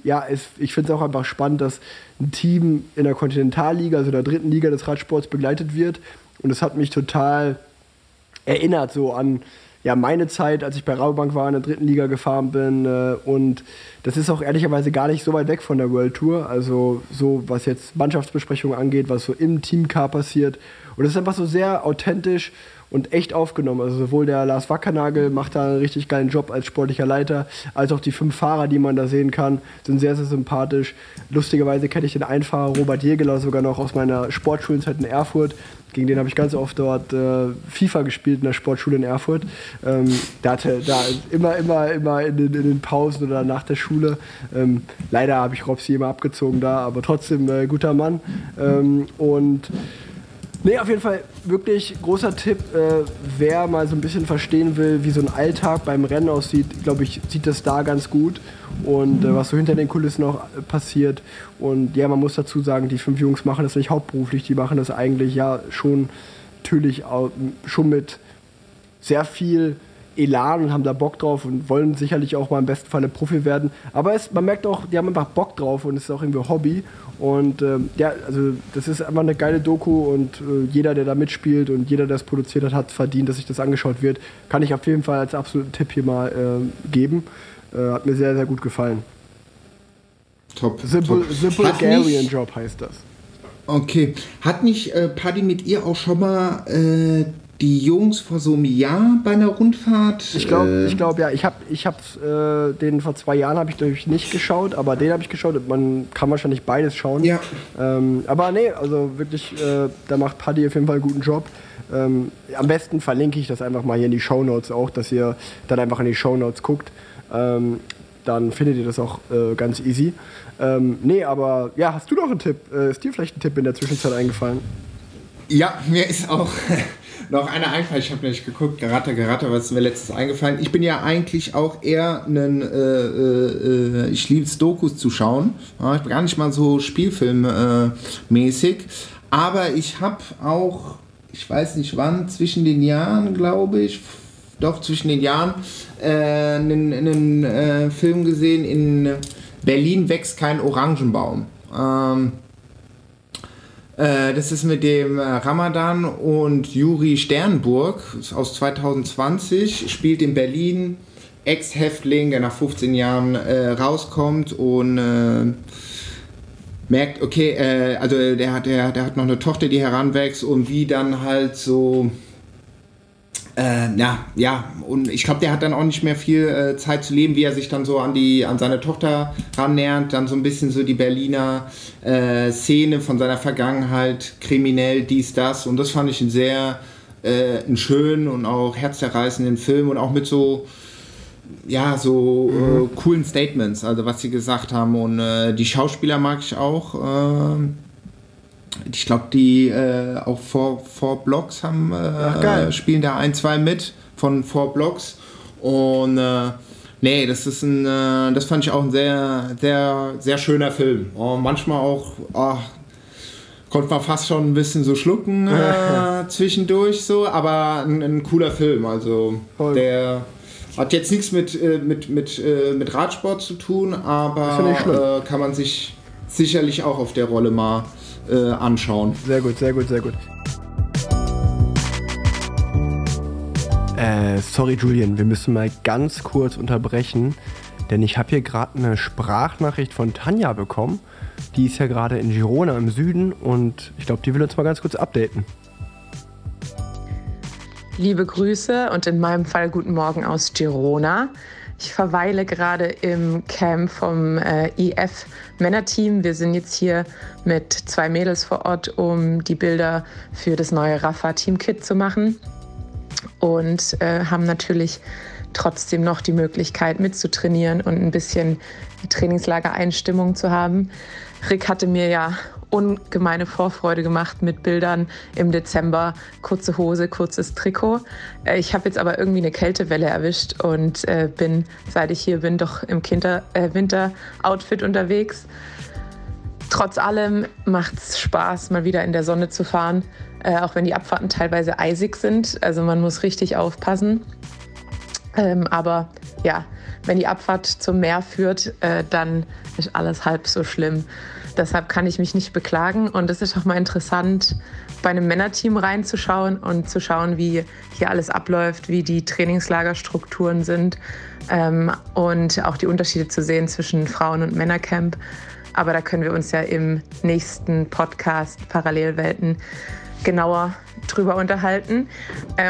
ich finde es auch einfach spannend, dass ein Team in der Kontinentalliga, also der 3. Liga des Radsports begleitet wird und es hat mich total erinnert so an meine Zeit, als ich bei Rabobank war, in der 3. Liga gefahren bin und das ist auch ehrlicherweise gar nicht so weit weg von der World Tour, also so was jetzt Mannschaftsbesprechungen angeht, was so im Teamcar passiert und es ist einfach so sehr authentisch und echt aufgenommen, also sowohl der Lars Wackernagel macht da einen richtig geilen Job als sportlicher Leiter, als auch die 5 Fahrer, die man da sehen kann, sind sehr, sehr sympathisch. Lustigerweise kenne ich den Einfahrer Robert Jägeler sogar noch aus meiner Sportschulenzeit in Erfurt. Gegen den habe ich ganz oft dort FIFA gespielt in der Sportschule in Erfurt. Da hatte da immer in den Pausen oder nach der Schule. Leider habe ich Robsi immer abgezogen da, aber trotzdem guter Mann. Auf jeden Fall wirklich großer Tipp. Wer mal so ein bisschen verstehen will, wie so ein Alltag beim Rennen aussieht, glaube ich, sieht das da ganz gut. Und was so hinter den Kulissen auch passiert. Und man muss dazu sagen, die 5 Jungs machen das nicht hauptberuflich, die machen das eigentlich schon natürlich auch, schon mit sehr viel Elan und haben da Bock drauf und wollen sicherlich auch mal im besten Fall Profi werden. Aber man merkt auch, die haben einfach Bock drauf und es ist auch irgendwie Hobby. Und also das ist einfach eine geile Doku und jeder, der da mitspielt und jeder, der es produziert hat, hat verdient, dass sich das angeschaut wird. Kann ich auf jeden Fall als absoluten Tipp hier mal geben. Hat mir sehr, sehr gut gefallen. Top. The Bulgarian Job heißt das. Okay. Hat nicht Paddy mit ihr auch schon mal die Jungs vor so einem Jahr bei einer Rundfahrt? Ich glaube. Ich habe den vor 2 Jahren habe ich natürlich nicht geschaut, aber den habe ich geschaut. Man kann wahrscheinlich beides schauen. Ja. Aber nee, also wirklich, da macht Paddy auf jeden Fall einen guten Job. Am besten verlinke ich das einfach mal hier in die Shownotes auch, dass ihr dann einfach in die Shownotes guckt. Dann findet ihr das auch ganz easy. Hast du noch einen Tipp? Ist dir vielleicht ein Tipp in der Zwischenzeit eingefallen? Ja, mir ist auch noch einer eingefallen. Ich habe nämlich geguckt, Geratter, was ist mir letztens eingefallen? Ich bin ja eigentlich auch eher ich liebe es, Dokus zu schauen. Ich bin gar nicht mal so spielfilmmäßig. Aber ich habe auch, ich weiß nicht wann, zwischen den Jahren, glaube ich, einen Film gesehen, in Berlin wächst kein Orangenbaum. Das ist mit dem Ramadan und Juri Sternburg aus 2020, spielt in Berlin, Ex-Häftling, der nach 15 Jahren rauskommt und merkt, okay, also der hat noch eine Tochter, die heranwächst und wie dann halt so... und ich glaube, der hat dann auch nicht mehr viel Zeit zu leben, wie er sich dann so an seine Tochter rannähert, dann so ein bisschen so die Berliner Szene von seiner Vergangenheit, kriminell, dies, das, und das fand ich einen schönen und auch herzzerreißenden Film und auch mit so ja, so coolen Statements, also was sie gesagt haben. Und die Schauspieler mag ich auch. Ich glaube, die auch Four Blocks haben, spielen da 1, 2 mit von Four Blocks. Und nee, das ist ein, das fand ich auch ein sehr, sehr, sehr schöner Film. Und manchmal auch, konnte man fast schon ein bisschen so schlucken zwischendurch so, aber ein cooler Film. Also der hat jetzt nichts mit Radsport zu tun, aber kann man sich sicherlich auch auf der Rolle mal anschauen. Sehr gut, sehr gut, sehr gut. Sorry Julian, wir müssen mal ganz kurz unterbrechen, denn ich habe hier gerade eine Sprachnachricht von Tanja bekommen. Die ist ja gerade in Girona im Süden und ich glaube, die will uns mal ganz kurz updaten. Liebe Grüße und in meinem Fall guten Morgen aus Girona. Ich verweile gerade im Camp vom IF-Männerteam. Wir sind jetzt hier mit 2 Mädels vor Ort, um die Bilder für das neue Rafa-Team-Kit zu machen. Und haben natürlich trotzdem noch die Möglichkeit mitzutrainieren und ein bisschen Trainingslagereinstimmung zu haben. Rick hatte mir ja ungemeine Vorfreude gemacht mit Bildern im Dezember. Kurze Hose, kurzes Trikot. Ich habe jetzt aber irgendwie eine Kältewelle erwischt und bin, seit ich hier bin, doch im Winter-Outfit unterwegs. Trotz allem macht es Spaß, mal wieder in der Sonne zu fahren, auch wenn die Abfahrten teilweise eisig sind. Also man muss richtig aufpassen. Aber ja, wenn die Abfahrt zum Meer führt, dann ist alles halb so schlimm. Deshalb kann ich mich nicht beklagen. Und es ist auch mal interessant, bei einem Männerteam reinzuschauen und zu schauen, wie hier alles abläuft, wie die Trainingslagerstrukturen sind und auch die Unterschiede zu sehen zwischen Frauen- und Männercamp. Aber da können wir uns ja im nächsten Podcast Parallelwelten genauer drüber unterhalten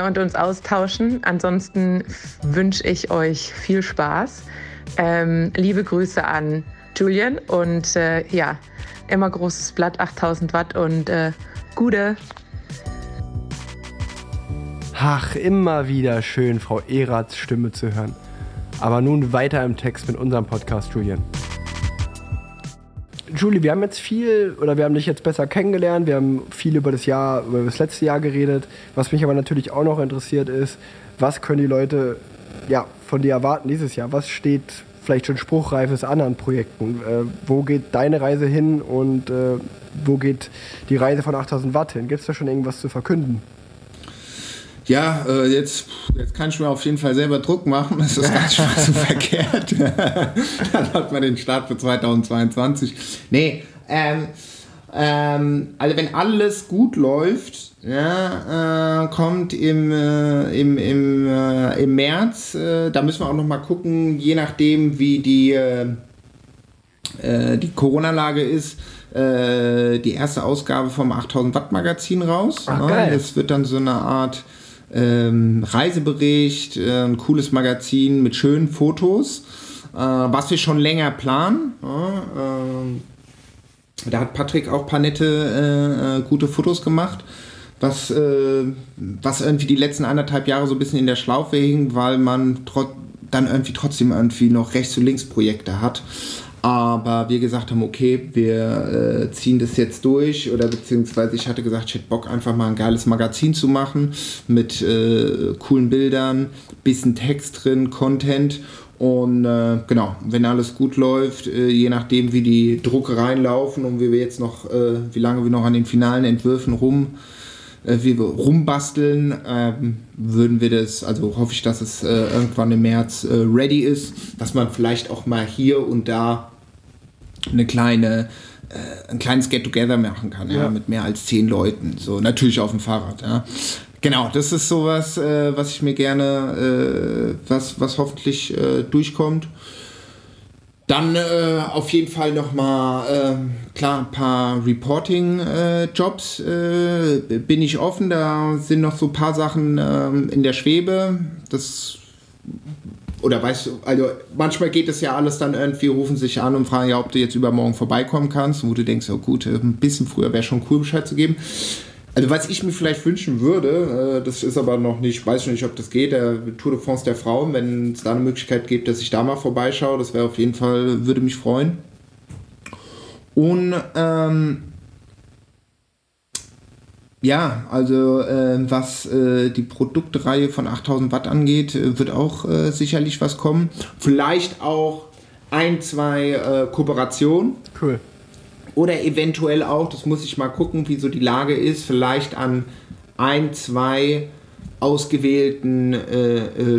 und uns austauschen. Ansonsten wünsche ich euch viel Spaß. Liebe Grüße an Julian und ja, immer großes Blatt, 8000 Watt und Gude. Ach, immer wieder schön, Frau Erats Stimme zu hören. Aber nun weiter im Text mit unserem Podcast, Julian. Julie, wir haben jetzt viel, oder wir haben dich jetzt besser kennengelernt, wir haben viel über das letzte Jahr geredet. Was mich aber natürlich auch noch interessiert ist, was können die Leute ja, von dir erwarten dieses Jahr? Was steht vielleicht schon Spruchreifes an Projekten? Wo geht deine Reise hin und wo geht die Reise von 8000 Watt hin? Gibt es da schon irgendwas zu verkünden? Ja, jetzt kann ich mir auf jeden Fall selber Druck machen, das ist gar nicht mal so verkehrt. Dann hat man den Start für 2022. Nee, also wenn alles gut läuft, ja, kommt im März, da müssen wir auch nochmal gucken, je nachdem wie die Corona-Lage ist, die erste Ausgabe vom 8000 Watt Magazin raus. Ach, geil. Das wird dann so eine Art Reisebericht, ein cooles Magazin mit schönen Fotos, was wir schon länger planen. Da hat Patrick auch ein paar nette, gute Fotos gemacht, was irgendwie die letzten 1,5 Jahre so ein bisschen in der Schlaufe hing, weil man dann irgendwie trotzdem irgendwie noch rechts und links Projekte hat. Aber wir gesagt haben, okay, wir ziehen das jetzt durch, oder beziehungsweise ich hatte gesagt, ich hätte Bock, einfach mal ein geiles Magazin zu machen mit coolen Bildern, bisschen Text drin, Content und genau, wenn alles gut läuft, je nachdem wie die Druckereien laufen und wie wir jetzt noch, wie lange wir noch an den finalen Entwürfen rumbasteln, würden wir das, also hoffe ich, dass es irgendwann im März ready ist, dass man vielleicht auch mal hier und da ein kleines Get-Together machen kann, ja. Ja, mit mehr als 10 Leuten, so natürlich auf dem Fahrrad. Ja. Genau, das ist sowas, was ich mir gerne, was hoffentlich durchkommt. Dann auf jeden Fall nochmal, klar, ein paar Reporting-Jobs bin ich offen. Da sind noch so ein paar Sachen in der Schwebe. Das, oder weißt du, also manchmal geht es ja alles dann irgendwie, rufen sich an und fragen, ja, ob du jetzt übermorgen vorbeikommen kannst. Wo du denkst, oh gut, ein bisschen früher wäre schon cool, Bescheid zu geben. Also was ich mir vielleicht wünschen würde, das ist aber noch nicht, weiß ich nicht, ob das geht, der Tour de France der Frauen, wenn es da eine Möglichkeit gibt, dass ich da mal vorbeischaue, das wäre auf jeden Fall, würde mich freuen. Und ja, also was die Produktreihe von 8000 Watt angeht, wird auch sicherlich was kommen. Vielleicht auch ein, zwei Kooperationen. Cool. Oder eventuell auch, das muss ich mal gucken, wie so die Lage ist, vielleicht an ein, zwei ausgewählten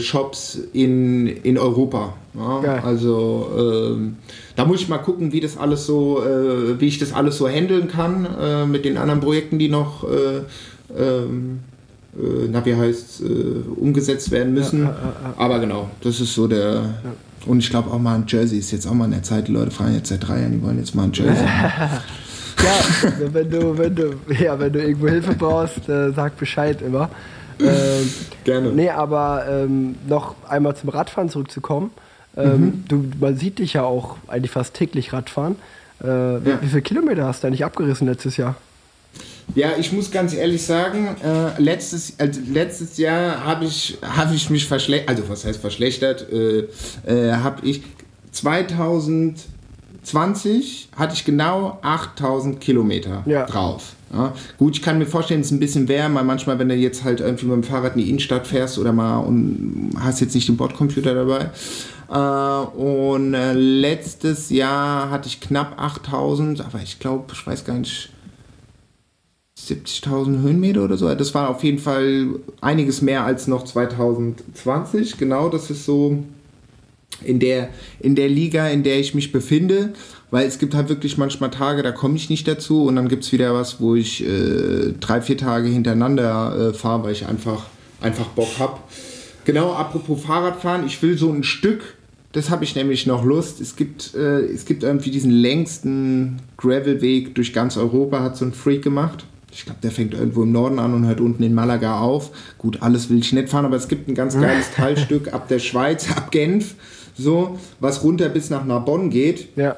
Shops in Europa. Ja, also da muss ich mal gucken, wie das alles so, wie ich das alles so handeln kann mit den anderen Projekten, die noch umgesetzt werden müssen. Aber genau, das ist so der. Ja. Und ich glaube auch mal ein Jersey ist jetzt auch mal in der Zeit. Die Leute fragen jetzt seit 3 Jahren, die wollen jetzt mal ein Jersey. Ja, wenn du irgendwo Hilfe brauchst, sag Bescheid immer. Gerne. Nee, aber noch einmal zum Radfahren zurückzukommen. Man sieht dich ja auch eigentlich fast täglich Radfahren. Wie viele Kilometer hast du eigentlich abgerissen letztes Jahr? Ja, ich muss ganz ehrlich sagen, letztes Jahr habe ich mich verschlechtert, also was heißt verschlechtert, habe ich 2020 hatte ich genau 8000 Kilometer drauf. Ja, gut, ich kann mir vorstellen, es ist ein bisschen wärmer, manchmal, wenn du jetzt halt irgendwie mit dem Fahrrad in die Innenstadt fährst oder mal und hast jetzt nicht den Bordcomputer dabei. Und letztes Jahr hatte ich knapp 8000, aber ich glaube, ich weiß gar nicht, 70.000 Höhenmeter oder so. Das war auf jeden Fall einiges mehr als noch 2020. Genau, das ist so in der Liga, in der ich mich befinde. Weil es gibt halt wirklich manchmal Tage, da komme ich nicht dazu. Und dann gibt es wieder was, wo ich 3-4 Tage hintereinander fahre, weil ich einfach Bock habe. Genau, apropos Fahrradfahren. Ich will so ein Stück, das habe ich nämlich noch Lust. Es gibt irgendwie diesen längsten Gravelweg durch ganz Europa, hat so ein Freak gemacht. Ich glaube, der fängt irgendwo im Norden an und hört unten in Malaga auf. Gut, alles will ich nicht fahren, aber es gibt ein ganz geiles Teilstück ab der Schweiz, ab Genf, so, was runter bis nach Narbonne geht. Ja.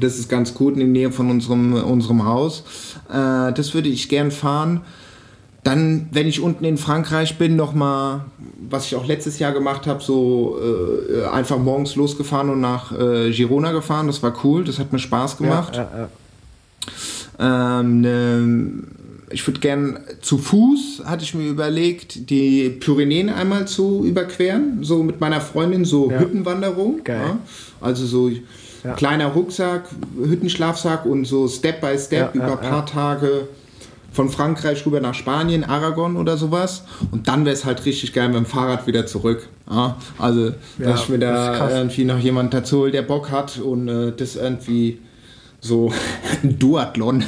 Das ist ganz gut in der Nähe von unserem Haus. Das würde ich gern fahren. Dann, wenn ich unten in Frankreich bin, nochmal, was ich auch letztes Jahr gemacht habe, so einfach morgens losgefahren und nach Girona gefahren. Das war cool, das hat mir Spaß gemacht. Ich würde gern zu Fuß, hatte ich mir überlegt, die Pyrenäen einmal zu überqueren, so mit meiner Freundin, so Hüttenwanderung. Geil. Ja. Also so kleiner Rucksack, Hüttenschlafsack und so Step by Step über paar Tage von Frankreich rüber nach Spanien, Aragon oder sowas. Und dann wäre es halt richtig geil mit dem Fahrrad wieder zurück. Ja? Also, dass ich mir da irgendwie noch jemand dazu hole, der Bock hat und das irgendwie so ein Duathlon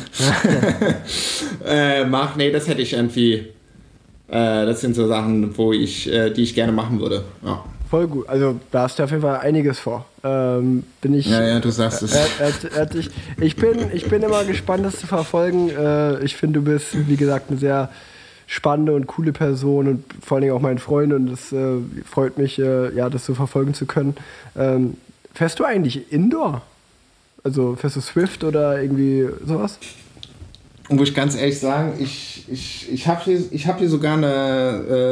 macht. Nee, das hätte ich irgendwie. Das sind so Sachen, die ich gerne machen würde. Ja. Voll gut. Also, da hast du auf jeden Fall einiges vor. Bin ich. Ja, du sagst es. Ich bin immer gespannt, das zu verfolgen. Ich finde, du bist, wie gesagt, eine sehr spannende und coole Person und vor allen Dingen auch mein Freund. Und es freut mich, das so verfolgen zu können. Fährst du eigentlich Indoor? Also fährst du Zwift oder irgendwie sowas? Und wo ich ganz ehrlich sagen, ich habe hier sogar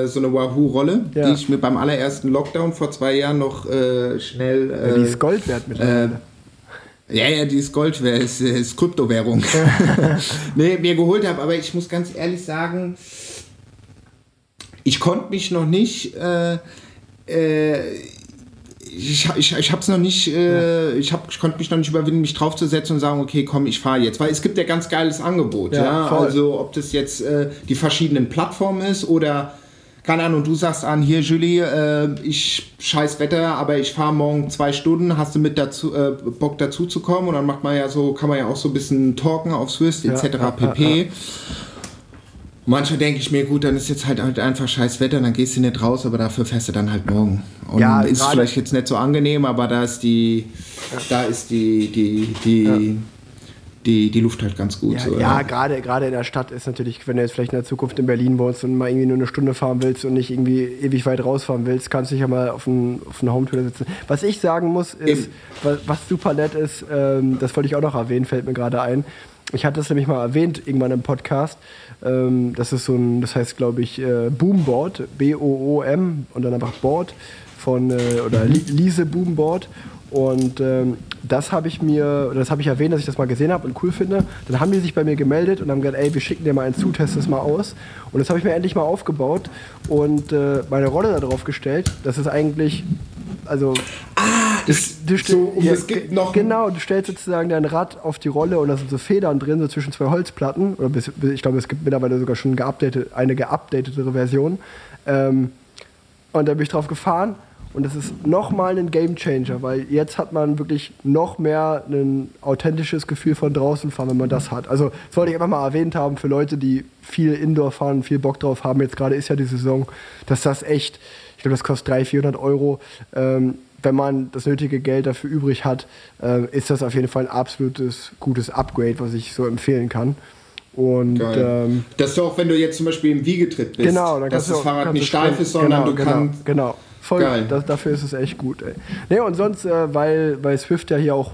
so eine Wahoo-Rolle, die ich mir beim allerersten Lockdown vor 2 Jahren noch schnell... die ist Gold wert mittlerweile. Die ist Gold wert, ist Kryptowährung. Mir geholt habe, aber ich muss ganz ehrlich sagen, ich konnte mich noch nicht... Ich hab's noch nicht, ich konnte mich noch nicht überwinden, mich draufzusetzen und sagen, okay, komm, ich fahre jetzt. Weil es gibt ja ganz geiles Angebot. Also ob das jetzt die verschiedenen Plattformen ist oder, keine Ahnung, du sagst an, hier, Julie, ich scheiß Wetter, aber ich fahre morgen 2 Stunden, hast du mit dazu, Bock dazu zu kommen? Und dann kann man ja auch so ein bisschen talken auf Swift etc. pp. Manchmal denke ich mir, gut, dann ist jetzt halt einfach scheiß Wetter, dann gehst du nicht raus, aber dafür fährst du dann halt morgen. Und ist vielleicht jetzt nicht so angenehm, aber da ist die Luft halt ganz gut. Gerade in der Stadt ist natürlich, wenn du jetzt vielleicht in der Zukunft in Berlin wohnst und mal irgendwie nur eine Stunde fahren willst und nicht irgendwie ewig weit rausfahren willst, kannst du dich ja mal auf einen Home-Tour sitzen. Was ich sagen muss, ist, was super nett ist, das wollte ich auch noch erwähnen, fällt mir gerade ein, Ich hatte es nämlich mal erwähnt, irgendwann im Podcast. Das ist so ein, das heißt, glaube ich, Boomboard, B-O-O-M und dann einfach Board von, oder Lise Boomboard. Und das habe ich erwähnt, dass ich das mal gesehen habe und cool finde. Dann haben die sich bei mir gemeldet und haben gesagt, ey, wir schicken dir mal einen zu, test das mal aus. Und das habe ich mir endlich mal aufgebaut und meine Rolle darauf gestellt. Das ist eigentlich, also... du stellst sozusagen dein Rad auf die Rolle und da sind so Federn drin, so zwischen zwei Holzplatten. Oder ich glaube, es gibt mittlerweile sogar schon eine geupdatetere Version. Und da bin ich drauf gefahren. Und das ist nochmal ein Gamechanger, weil jetzt hat man wirklich noch mehr ein authentisches Gefühl von draußen fahren, wenn man das hat. Also das wollte ich einfach mal erwähnt haben für Leute, die viel Indoor fahren, viel Bock drauf haben. Jetzt gerade ist ja die Saison, dass das echt, ich glaube, das kostet 300-400 €. Wenn man das nötige Geld dafür übrig hat, ist das auf jeden Fall ein absolutes gutes Upgrade, was ich so empfehlen kann. Und das ist auch, wenn du jetzt zum Beispiel im Wiegetritt bist, genau, dann dass das Fahrrad nicht steif ist, sondern du kannst... Genau. Voll, dafür ist es echt gut, ey. Nee, und sonst, weil Swift ja hier auch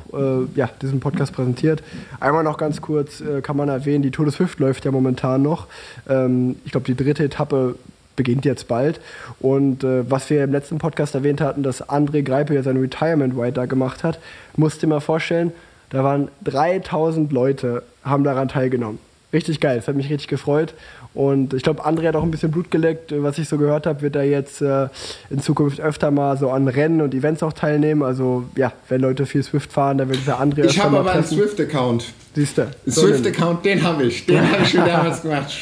diesen Podcast präsentiert, einmal noch ganz kurz kann man erwähnen, die Tour de Swift läuft ja momentan noch. Ich glaube, die dritte Etappe beginnt jetzt bald. Und was wir im letzten Podcast erwähnt hatten, dass André Greipel ja sein Retirement-Ride da gemacht hat, musst du dir mal vorstellen, da waren 3000 Leute, haben daran teilgenommen. Richtig geil, das hat mich richtig gefreut. Und ich glaube, André hat auch ein bisschen Blut geleckt. Was ich so gehört habe, wird er jetzt in Zukunft öfter mal so an Rennen und Events auch teilnehmen. Also ja, wenn Leute viel Swift fahren, dann wird der André öfter. Ich habe aber einen Swift-Account. Siehst du? Swift-Account, den habe ich. Den habe ich schon damals gemacht.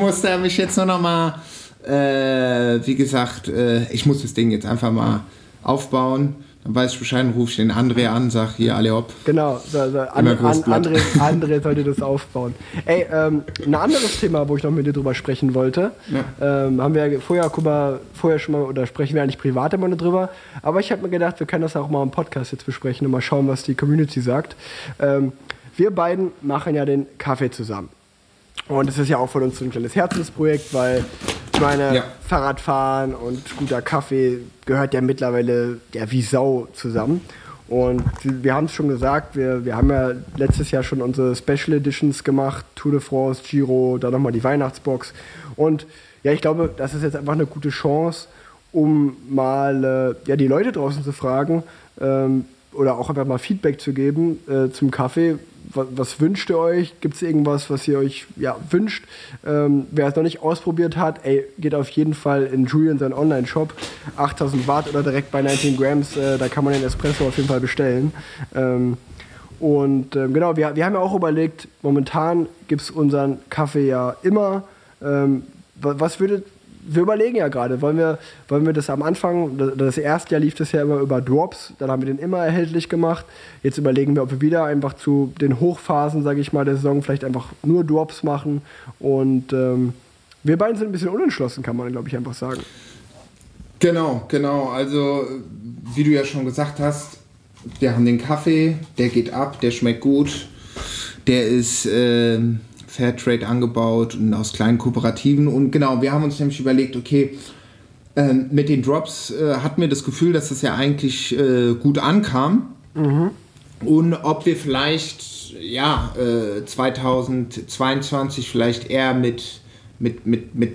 Musste mich jetzt nur noch mal, wie gesagt, ich muss das Ding jetzt einfach mal aufbauen. Dann weiß ich Bescheid, rufe ich den André an, sag hier alle ob. Genau, André sollte das aufbauen. Ey, ein anderes Thema, wo ich noch mit dir drüber sprechen wollte, ja. Haben wir vorher schon mal, oder sprechen wir eigentlich privat immer drüber, aber ich habe mir gedacht, wir können das auch mal im Podcast jetzt besprechen und mal schauen, was die Community sagt. Wir beiden machen ja den Kaffee zusammen. Und es ist ja auch von uns so ein kleines Herzensprojekt, weil ich meine, Fahrradfahren und guter Kaffee gehört ja mittlerweile wie Sau zusammen. Und wir haben es schon gesagt, wir haben ja letztes Jahr schon unsere Special Editions gemacht, Tour de France, Giro, dann nochmal die Weihnachtsbox. Und ja, ich glaube, das ist jetzt einfach eine gute Chance, um mal die Leute draußen zu fragen oder auch einfach mal Feedback zu geben zum Kaffee. Was wünscht ihr euch? Gibt es irgendwas, was ihr euch wünscht? Wer es noch nicht ausprobiert hat, geht auf jeden Fall in Julian seinen Online-Shop, 8000 Watt oder direkt bei 19 Grams, da kann man den Espresso auf jeden Fall bestellen. Genau, wir haben ja auch überlegt, momentan gibt es unseren Kaffee ja immer. Wir überlegen ja gerade, wollen wir das am Anfang, das erste Jahr lief das ja immer über Drops, dann haben wir den immer erhältlich gemacht. Jetzt überlegen wir, ob wir wieder einfach zu den Hochphasen, sage ich mal, der Saison vielleicht einfach nur Drops machen. Und wir beiden sind ein bisschen unentschlossen, kann man, glaube ich, einfach sagen. Genau. Also, wie du ja schon gesagt hast, wir haben den Kaffee, der geht ab, der schmeckt gut, der ist... Fairtrade angebaut und aus kleinen Kooperativen. Und genau, wir haben uns nämlich überlegt, okay, mit den Drops hatten wir das Gefühl, dass das ja eigentlich gut ankam. Mhm. Und ob wir vielleicht 2022 vielleicht eher mit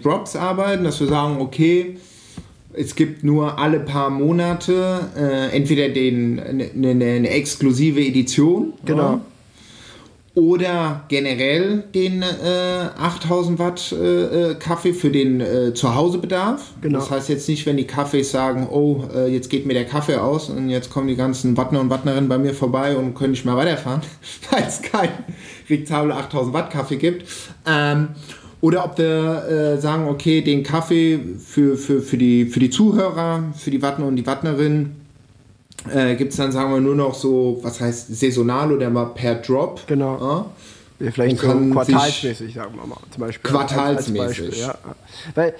Drops arbeiten, dass wir sagen, okay, es gibt nur alle paar Monate entweder eine exklusive Edition. Genau. Oder generell den 8000 Watt Kaffee für den Zuhausebedarf. Genau. Das heißt jetzt nicht, wenn die Kaffees sagen, jetzt geht mir der Kaffee aus und jetzt kommen die ganzen Wattner und Wattnerinnen bei mir vorbei und können nicht mehr weiterfahren, weil es keinen Riktable 8000 Watt Kaffee gibt. Oder ob wir sagen, okay, den Kaffee für die Zuhörer, für die Wattner und die Wattnerinnen, gibt es dann, sagen wir, nur noch so, was heißt saisonal oder mal per Drop. Genau. Ja, vielleicht so quartalsmäßig, sagen wir mal. Zum Beispiel. Quartalsmäßig. Als Beispiel, ja. Weil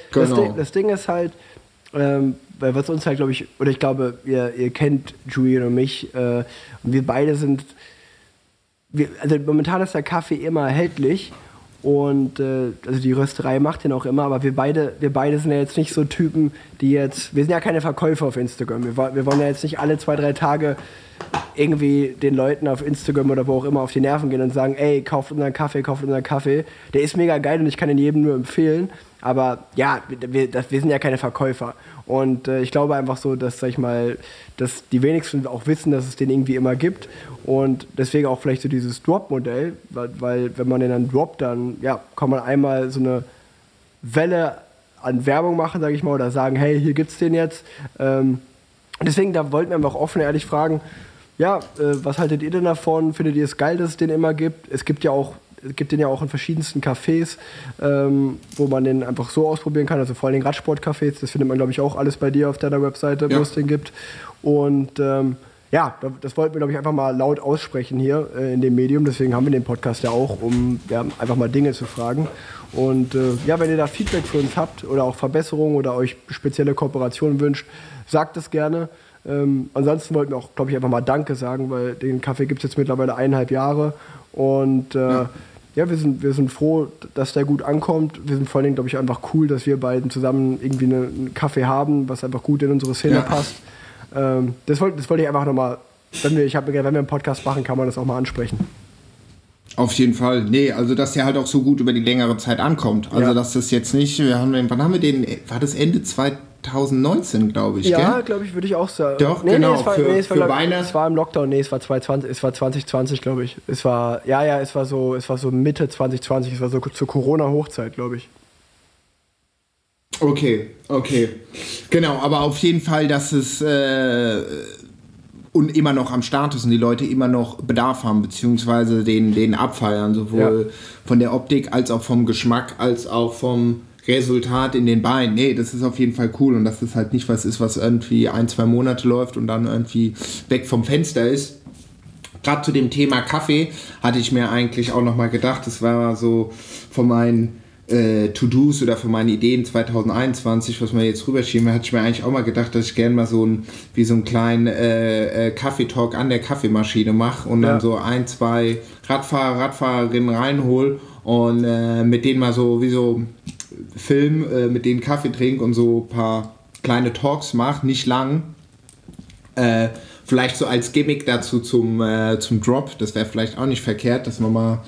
das Ding ist halt, weil was uns halt, glaube ich, oder ich glaube, ihr kennt Julian und mich, und wir beide also momentan ist der Kaffee immer erhältlich. Und also die Rösterei macht den auch immer, aber wir beide sind ja jetzt nicht so Typen, wir sind ja keine Verkäufer auf Instagram. Wir wollen ja jetzt nicht alle 2-3 Tage irgendwie den Leuten auf Instagram oder wo auch immer auf die Nerven gehen und sagen, ey, kauft unseren Kaffee. Der ist mega geil und ich kann ihn jedem nur empfehlen. Aber ja, wir sind ja keine Verkäufer. Und ich glaube einfach so, dass, sag ich mal, dass die wenigsten auch wissen, dass es den irgendwie immer gibt. Und deswegen auch vielleicht so dieses Drop-Modell, weil wenn man den dann droppt, dann ja, kann man einmal so eine Welle an Werbung machen, sag ich mal, oder sagen, hey, hier gibt's den jetzt. Deswegen, da wollten wir einfach offen ehrlich fragen, ja, was haltet ihr denn davon? Findet ihr es geil, dass es den immer gibt? Es gibt den ja auch in verschiedensten Cafés, wo man den einfach so ausprobieren kann, also vor allem Radsportcafés, das findet man, glaube ich, auch alles bei dir auf deiner Webseite, ja, wo es den gibt. Und ja, das wollten wir, glaube ich, einfach mal laut aussprechen hier in dem Medium, deswegen haben wir den Podcast ja auch, um ja, einfach mal Dinge zu fragen. Und ja, wenn ihr da Feedback für uns habt oder auch Verbesserungen oder euch spezielle Kooperationen wünscht, sagt es gerne. Ansonsten wollten wir auch, glaube ich, einfach mal Danke sagen, weil den Kaffee gibt es jetzt mittlerweile 1,5 Jahre und ja, wir sind froh, dass der gut ankommt. Wir sind vor allen Dingen, glaube ich, einfach cool, dass wir beiden zusammen irgendwie einen Kaffee haben, was einfach gut in unsere Szene passt. Das wollte ich einfach nochmal, wenn wir einen Podcast machen, kann man das auch mal ansprechen. Auf jeden Fall. Nee, also dass der halt auch so gut über die längere Zeit ankommt. Also dass das jetzt nicht, wann haben wir den, war das Ende 2019, glaube ich, ja, glaube ich, würde ich auch sagen. Doch, nee, genau. Es war im Lockdown, nee, es war 2020, glaube ich. Es war so Mitte 2020, es war so zur Corona-Hochzeit, glaube ich. Okay. Genau, aber auf jeden Fall, dass es und immer noch am Start ist und die Leute immer noch Bedarf haben, beziehungsweise den abfeiern, sowohl von der Optik als auch vom Geschmack, als auch vom Resultat in den Beinen. Nee, das ist auf jeden Fall cool und dass das halt nicht was ist, was irgendwie 1-2 Monate läuft und dann irgendwie weg vom Fenster ist. Gerade zu dem Thema Kaffee hatte ich mir eigentlich auch nochmal gedacht, das war so von meinen To-Dos oder von meinen Ideen 2021, was man jetzt rüberschieben, hatte ich mir eigentlich auch mal gedacht, dass ich gerne mal so einen kleinen Kaffeetalk an der Kaffeemaschine mache und dann so 1-2 Radfahrerinnen reinhole und mit denen mal so wie so Film, mit denen Kaffee trinke und so ein paar kleine Talks mache, nicht lang. Vielleicht so als Gimmick dazu zum Drop, das wäre vielleicht auch nicht verkehrt, dass man mal,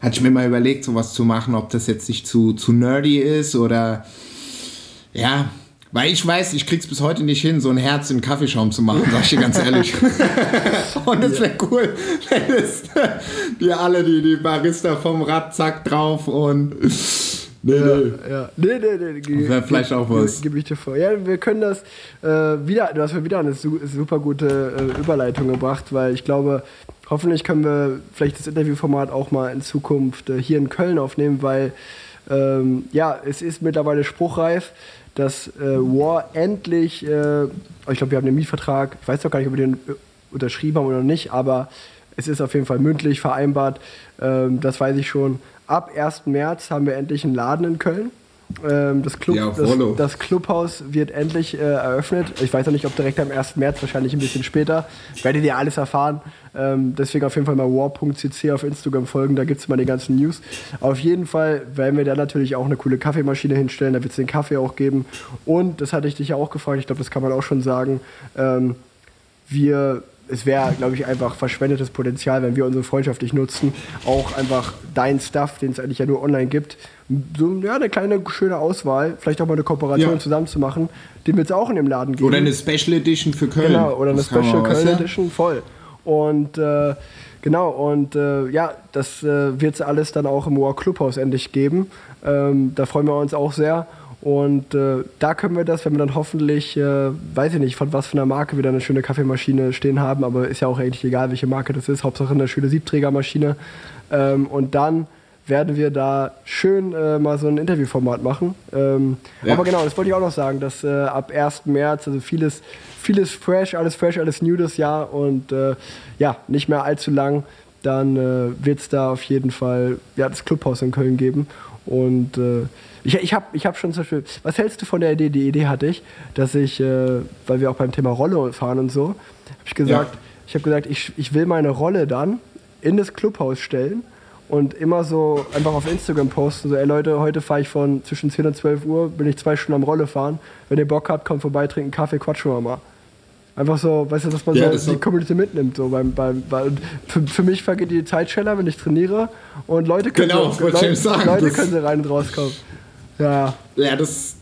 hatte ich mir mal überlegt, sowas zu machen, ob das jetzt nicht zu nerdy ist oder ja, weil ich weiß, ich krieg's bis heute nicht hin, so ein Herz in Kaffeeschaum zu machen, sag ich dir ganz ehrlich. Und das wäre cool, wenn es wir alle, die Barista vom Rad, zack, drauf und Nee. Wäre vielleicht auch was. Gib ich dir vor. Ja, wir können das wieder, du hast mir wieder eine super gute Überleitung gebracht, weil ich glaube, hoffentlich können wir vielleicht das Interviewformat auch mal in Zukunft hier in Köln aufnehmen, weil ja, es ist mittlerweile spruchreif, dass War endlich, ich glaube, wir haben den Mietvertrag, ich weiß doch gar nicht, ob wir den unterschrieben haben oder nicht, aber es ist auf jeden Fall mündlich vereinbart, das weiß ich schon. Ab 1. März haben wir endlich einen Laden in Köln. Das Clubhaus wird endlich eröffnet. Ich weiß noch nicht, ob direkt am 1. März, wahrscheinlich ein bisschen später. Werdet ihr alles erfahren. Deswegen auf jeden Fall mal war.cc auf Instagram folgen, da gibt es mal die ganzen News. Auf jeden Fall werden wir da natürlich auch eine coole Kaffeemaschine hinstellen, da wird es den Kaffee auch geben. Und, das hatte ich dich ja auch gefragt, ich glaube, das kann man auch schon sagen, es wäre, glaube ich, einfach verschwendetes Potenzial, wenn wir unsere Freundschaft nicht nutzen, auch einfach dein Stuff, den es eigentlich ja nur online gibt, so ja, eine kleine schöne Auswahl, vielleicht auch mal eine Kooperation zusammen zu machen, den wird es auch in dem Laden geben. Oder eine Special Edition für Köln. Genau, oder das eine Special Köln Edition, voll. Und ja, das wird es alles dann auch im War Clubhaus endlich geben. Da freuen wir uns auch sehr. Und da können wir das, wenn wir dann hoffentlich, weiß ich nicht, von was für einer Marke wir da eine schöne Kaffeemaschine stehen haben, aber ist ja auch eigentlich egal, welche Marke das ist, Hauptsache eine schöne Siebträgermaschine. Und dann werden wir da schön mal so ein Interviewformat machen. Aber genau, das wollte ich auch noch sagen, dass ab 1. März, also vieles fresh, alles new das Jahr und ja, nicht mehr allzu lang, dann wird es da auf jeden Fall ja, das Clubhaus in Köln geben. Und ich hab schon zum Beispiel, was hältst du von der Idee? Die Idee hatte ich, dass ich, weil wir auch beim Thema Rolle fahren und so, ich will meine Rolle dann in das Clubhaus stellen und immer so einfach auf Instagram posten, so, ey Leute, heute fahre ich von zwischen 10 und 12 Uhr, bin ich 2 Stunden am Rolle fahren, wenn ihr Bock habt, kommt vorbei, trinkt einen Kaffee, quatschen wir mal. Einfach so, weißt du, dass man so die Community mitnimmt. So für mich vergeht die Zeit schneller, wenn ich trainiere. Und Leute können, Leute können sie rein und rauskommen. Ja, ja, das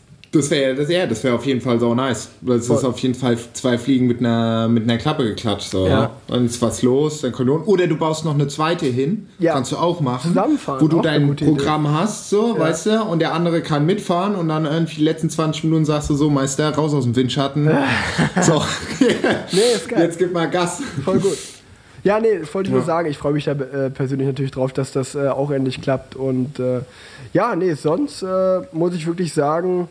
wäre auf jeden Fall so nice. Das ist auf jeden Fall zwei Fliegen mit einer Klappe geklatscht. So. Ja. Dann ist was los, dann kommt los. Oder du baust noch eine zweite hin, kannst du auch machen. Zusammenfahren, wo du dein Programm hast, so, weißt du, und der andere kann mitfahren und dann irgendwie die letzten 20 Minuten sagst du so, Meister, raus aus dem Windschatten. So. Nee, ist geil. Jetzt gib mal Gas. Voll gut. Ja, nee, das wollte ich nur sagen. Ich freue mich da persönlich natürlich drauf, dass das auch endlich klappt. Und sonst muss ich wirklich sagen,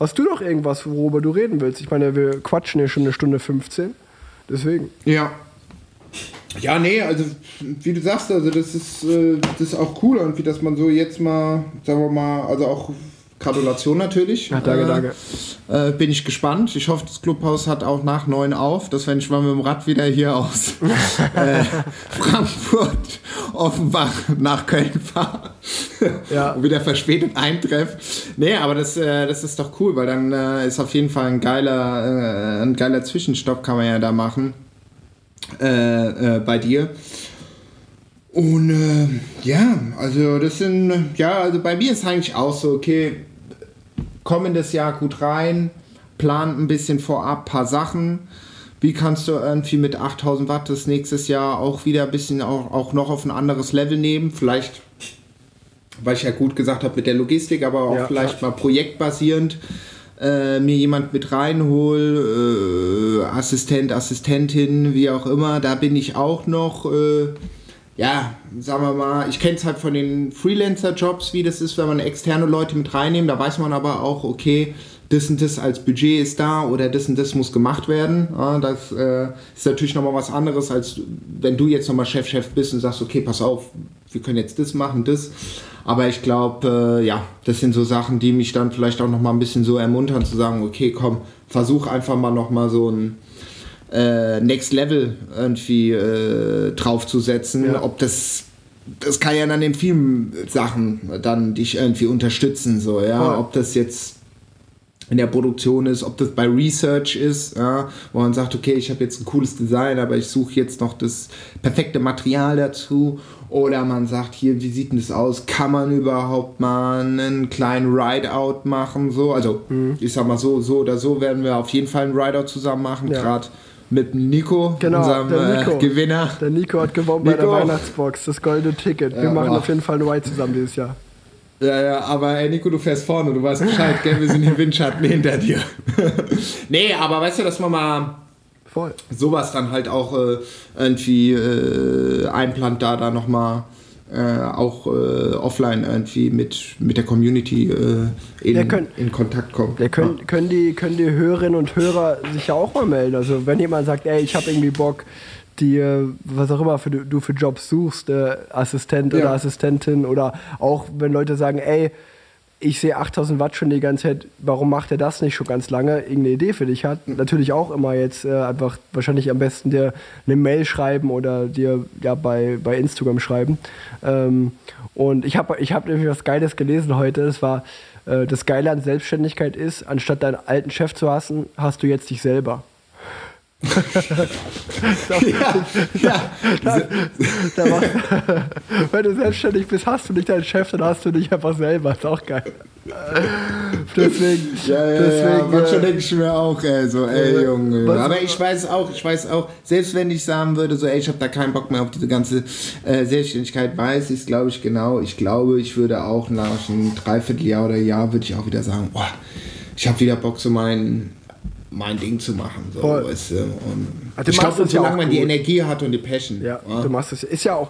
hast du noch irgendwas, worüber du reden willst? Ich meine, wir quatschen hier schon eine Stunde 15. Deswegen. Ja. Ja, nee, also wie du sagst, also das ist auch cool und wie dass man so jetzt mal, sagen wir mal, also auch Gratulation natürlich. Ja, danke. Bin ich gespannt. Ich hoffe, das Clubhaus hat auch nach 9 auf, dass wenn ich mal mit dem Rad wieder hier aus Frankfurt, Offenbach nach Köln fahre und wieder verspätet eintreffe. Nee, aber das ist doch cool, weil dann ist auf jeden Fall ein geiler Zwischenstopp, kann man ja da machen bei dir. Und also bei mir ist eigentlich auch so, okay, kommendes Jahr gut rein, plant ein bisschen vorab ein paar Sachen. Wie kannst du irgendwie mit 8000 Watt das nächstes Jahr auch wieder ein bisschen auch noch auf ein anderes Level nehmen? Vielleicht, weil ich ja gut gesagt habe mit der Logistik, aber auch vielleicht mal projektbasierend mir jemand mit reinhol, Assistent, Assistentin, wie auch immer. Da bin ich auch noch... sagen wir mal, ich kenne es halt von den Freelancer-Jobs, wie das ist, wenn man externe Leute mit reinnehmen. Da weiß man aber auch, okay, das und das als Budget ist da oder das und das muss gemacht werden. Ja, das ist natürlich nochmal was anderes, als wenn du jetzt nochmal Chef bist und sagst, okay, pass auf, wir können jetzt das machen, das. Aber ich glaube, das sind so Sachen, die mich dann vielleicht auch nochmal ein bisschen so ermuntern, zu sagen, okay, komm, versuch einfach mal nochmal so ein Next Level irgendwie draufzusetzen, ob das kann ja dann in vielen Sachen dann dich irgendwie unterstützen, so, ob das jetzt in der Produktion ist, ob das bei Research ist, wo man sagt, okay, ich habe jetzt ein cooles Design, aber ich suche jetzt noch das perfekte Material dazu, oder man sagt, hier, wie sieht denn das aus, kann man überhaupt mal einen kleinen Rideout machen, so, also ich sag mal so oder so werden wir auf jeden Fall einen Rideout zusammen machen, gerade mit Nico, unserem Gewinner. Der Nico hat gewonnen bei der Weihnachtsbox, das goldene Ticket. Wir machen auf jeden Fall einen Ride zusammen dieses Jahr. Ja, aber ey, Nico, du fährst vorne, du weißt Bescheid, gell? Wir sind im Windschatten hinter dir. Nee, aber weißt du, dass man mal sowas dann halt auch irgendwie einplant, da nochmal auch offline irgendwie mit der Community in Kontakt kommen. Können die Hörerinnen und Hörer sich ja auch mal melden. Also wenn jemand sagt, ey, ich habe irgendwie Bock, die, was auch immer du für Jobs suchst, Assistent oder Assistentin, oder auch wenn Leute sagen, ey, ich sehe 8000 Watt schon die ganze Zeit, warum macht er das nicht schon ganz lange, irgendeine Idee für dich hat, natürlich auch immer jetzt einfach wahrscheinlich am besten dir eine Mail schreiben oder dir bei Instagram schreiben. Und ich hab nämlich was Geiles gelesen heute, das war, das Geile an Selbstständigkeit ist, anstatt deinen alten Chef zu hassen, hast du jetzt dich selber. Wenn du selbstständig bist, hast du nicht deinen Chef, dann hast du dich einfach selber. Ist auch geil. Deswegen. Manchmal denke ich mir auch, Junge. Aber ich weiß auch, selbst wenn ich sagen würde, so, ich habe da keinen Bock mehr auf diese ganze Selbstständigkeit, weiß ich es, glaube ich, genau. Ich glaube, ich würde auch nach einem Dreivierteljahr oder Jahr würde ich auch wieder sagen, boah, ich habe wieder Bock zu mein Ding zu machen. So, weißt du, also ich glaube, solange man die Energie hat und die Passion. Ja, du machst es. Ist ja auch,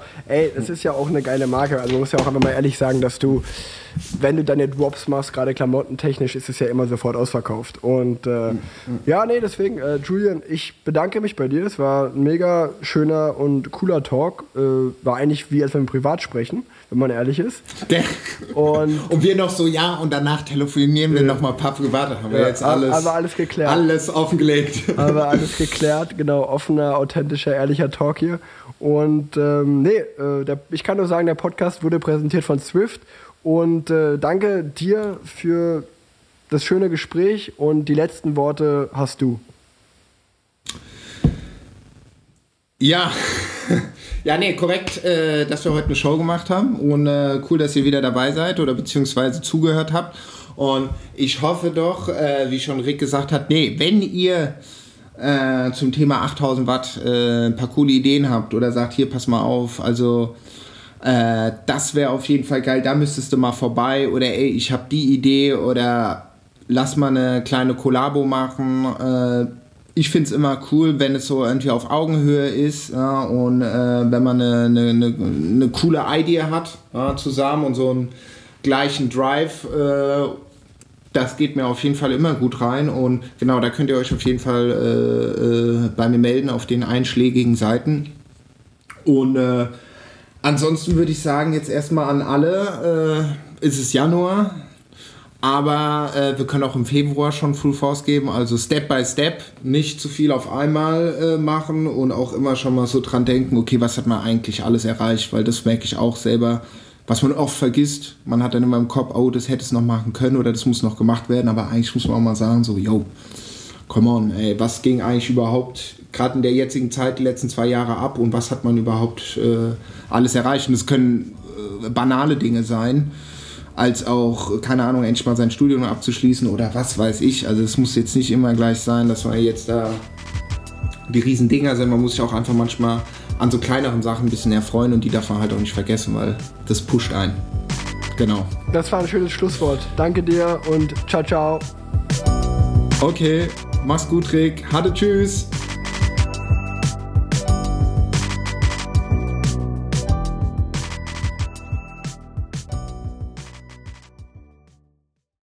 das ist ja auch eine geile Marke. Also man muss ja auch einfach mal ehrlich sagen, dass du, wenn du deine Drops machst, gerade klamottentechnisch, ist es ja immer sofort ausverkauft. Und deswegen, Julian, ich bedanke mich bei dir. Es war ein mega schöner und cooler Talk. War eigentlich wie, als wenn wir privat sprechen, wenn man ehrlich ist. Und wir noch so, und danach telefonieren wir noch mal ein paar private. Haben wir jetzt alles. Aber alles geklärt. Alles offengelegt. Aber alles geklärt, genau. Offener, authentischer, ehrlicher Talk hier. Und ich kann nur sagen, der Podcast wurde präsentiert von Zwift. Und danke dir für das schöne Gespräch und die letzten Worte hast du. Ja, ja, nee, korrekt, dass wir heute eine Show gemacht haben und cool, dass ihr wieder dabei seid oder beziehungsweise zugehört habt. Und ich hoffe doch, wie schon Rick gesagt hat, nee, wenn ihr zum Thema 8000 Watt ein paar coole Ideen habt oder sagt, hier, pass mal auf, also das wäre auf jeden Fall geil, da müsstest du mal vorbei oder ey, ich habe die Idee oder lass mal eine kleine Kollabo machen. Ich finde es immer cool, wenn es so irgendwie auf Augenhöhe ist, ja, und wenn man eine coole Idee hat, ja, zusammen und so einen gleichen Drive, das geht mir auf jeden Fall immer gut rein. Und genau, da könnt ihr euch auf jeden Fall bei mir melden auf den einschlägigen Seiten. Und ansonsten würde ich sagen, jetzt erstmal an alle, ist es Januar. Aber wir können auch im Februar schon Full Force geben, also Step by Step, nicht zu viel auf einmal machen und auch immer schon mal so dran denken, okay, was hat man eigentlich alles erreicht, weil das merke ich auch selber, was man oft vergisst, man hat dann immer im Kopf, oh, das hätte es noch machen können oder das muss noch gemacht werden, aber eigentlich muss man auch mal sagen, so, yo, come on, ey, was ging eigentlich überhaupt gerade in der jetzigen Zeit, die letzten 2 Jahre ab und was hat man überhaupt alles erreicht und das können banale Dinge sein, als auch, keine Ahnung, endlich mal sein Studium abzuschlieesen oder was weiß ich. Also es muss jetzt nicht immer gleich sein, dass man jetzt da die riesen Dinger sind. Man muss sich auch einfach manchmal an so kleineren Sachen ein bisschen erfreuen und die darf man halt auch nicht vergessen, weil das pusht einen. Genau. Das war ein schönes Schlusswort. Danke dir und ciao, ciao. Okay, mach's gut, Rick. Hatte, tschüss.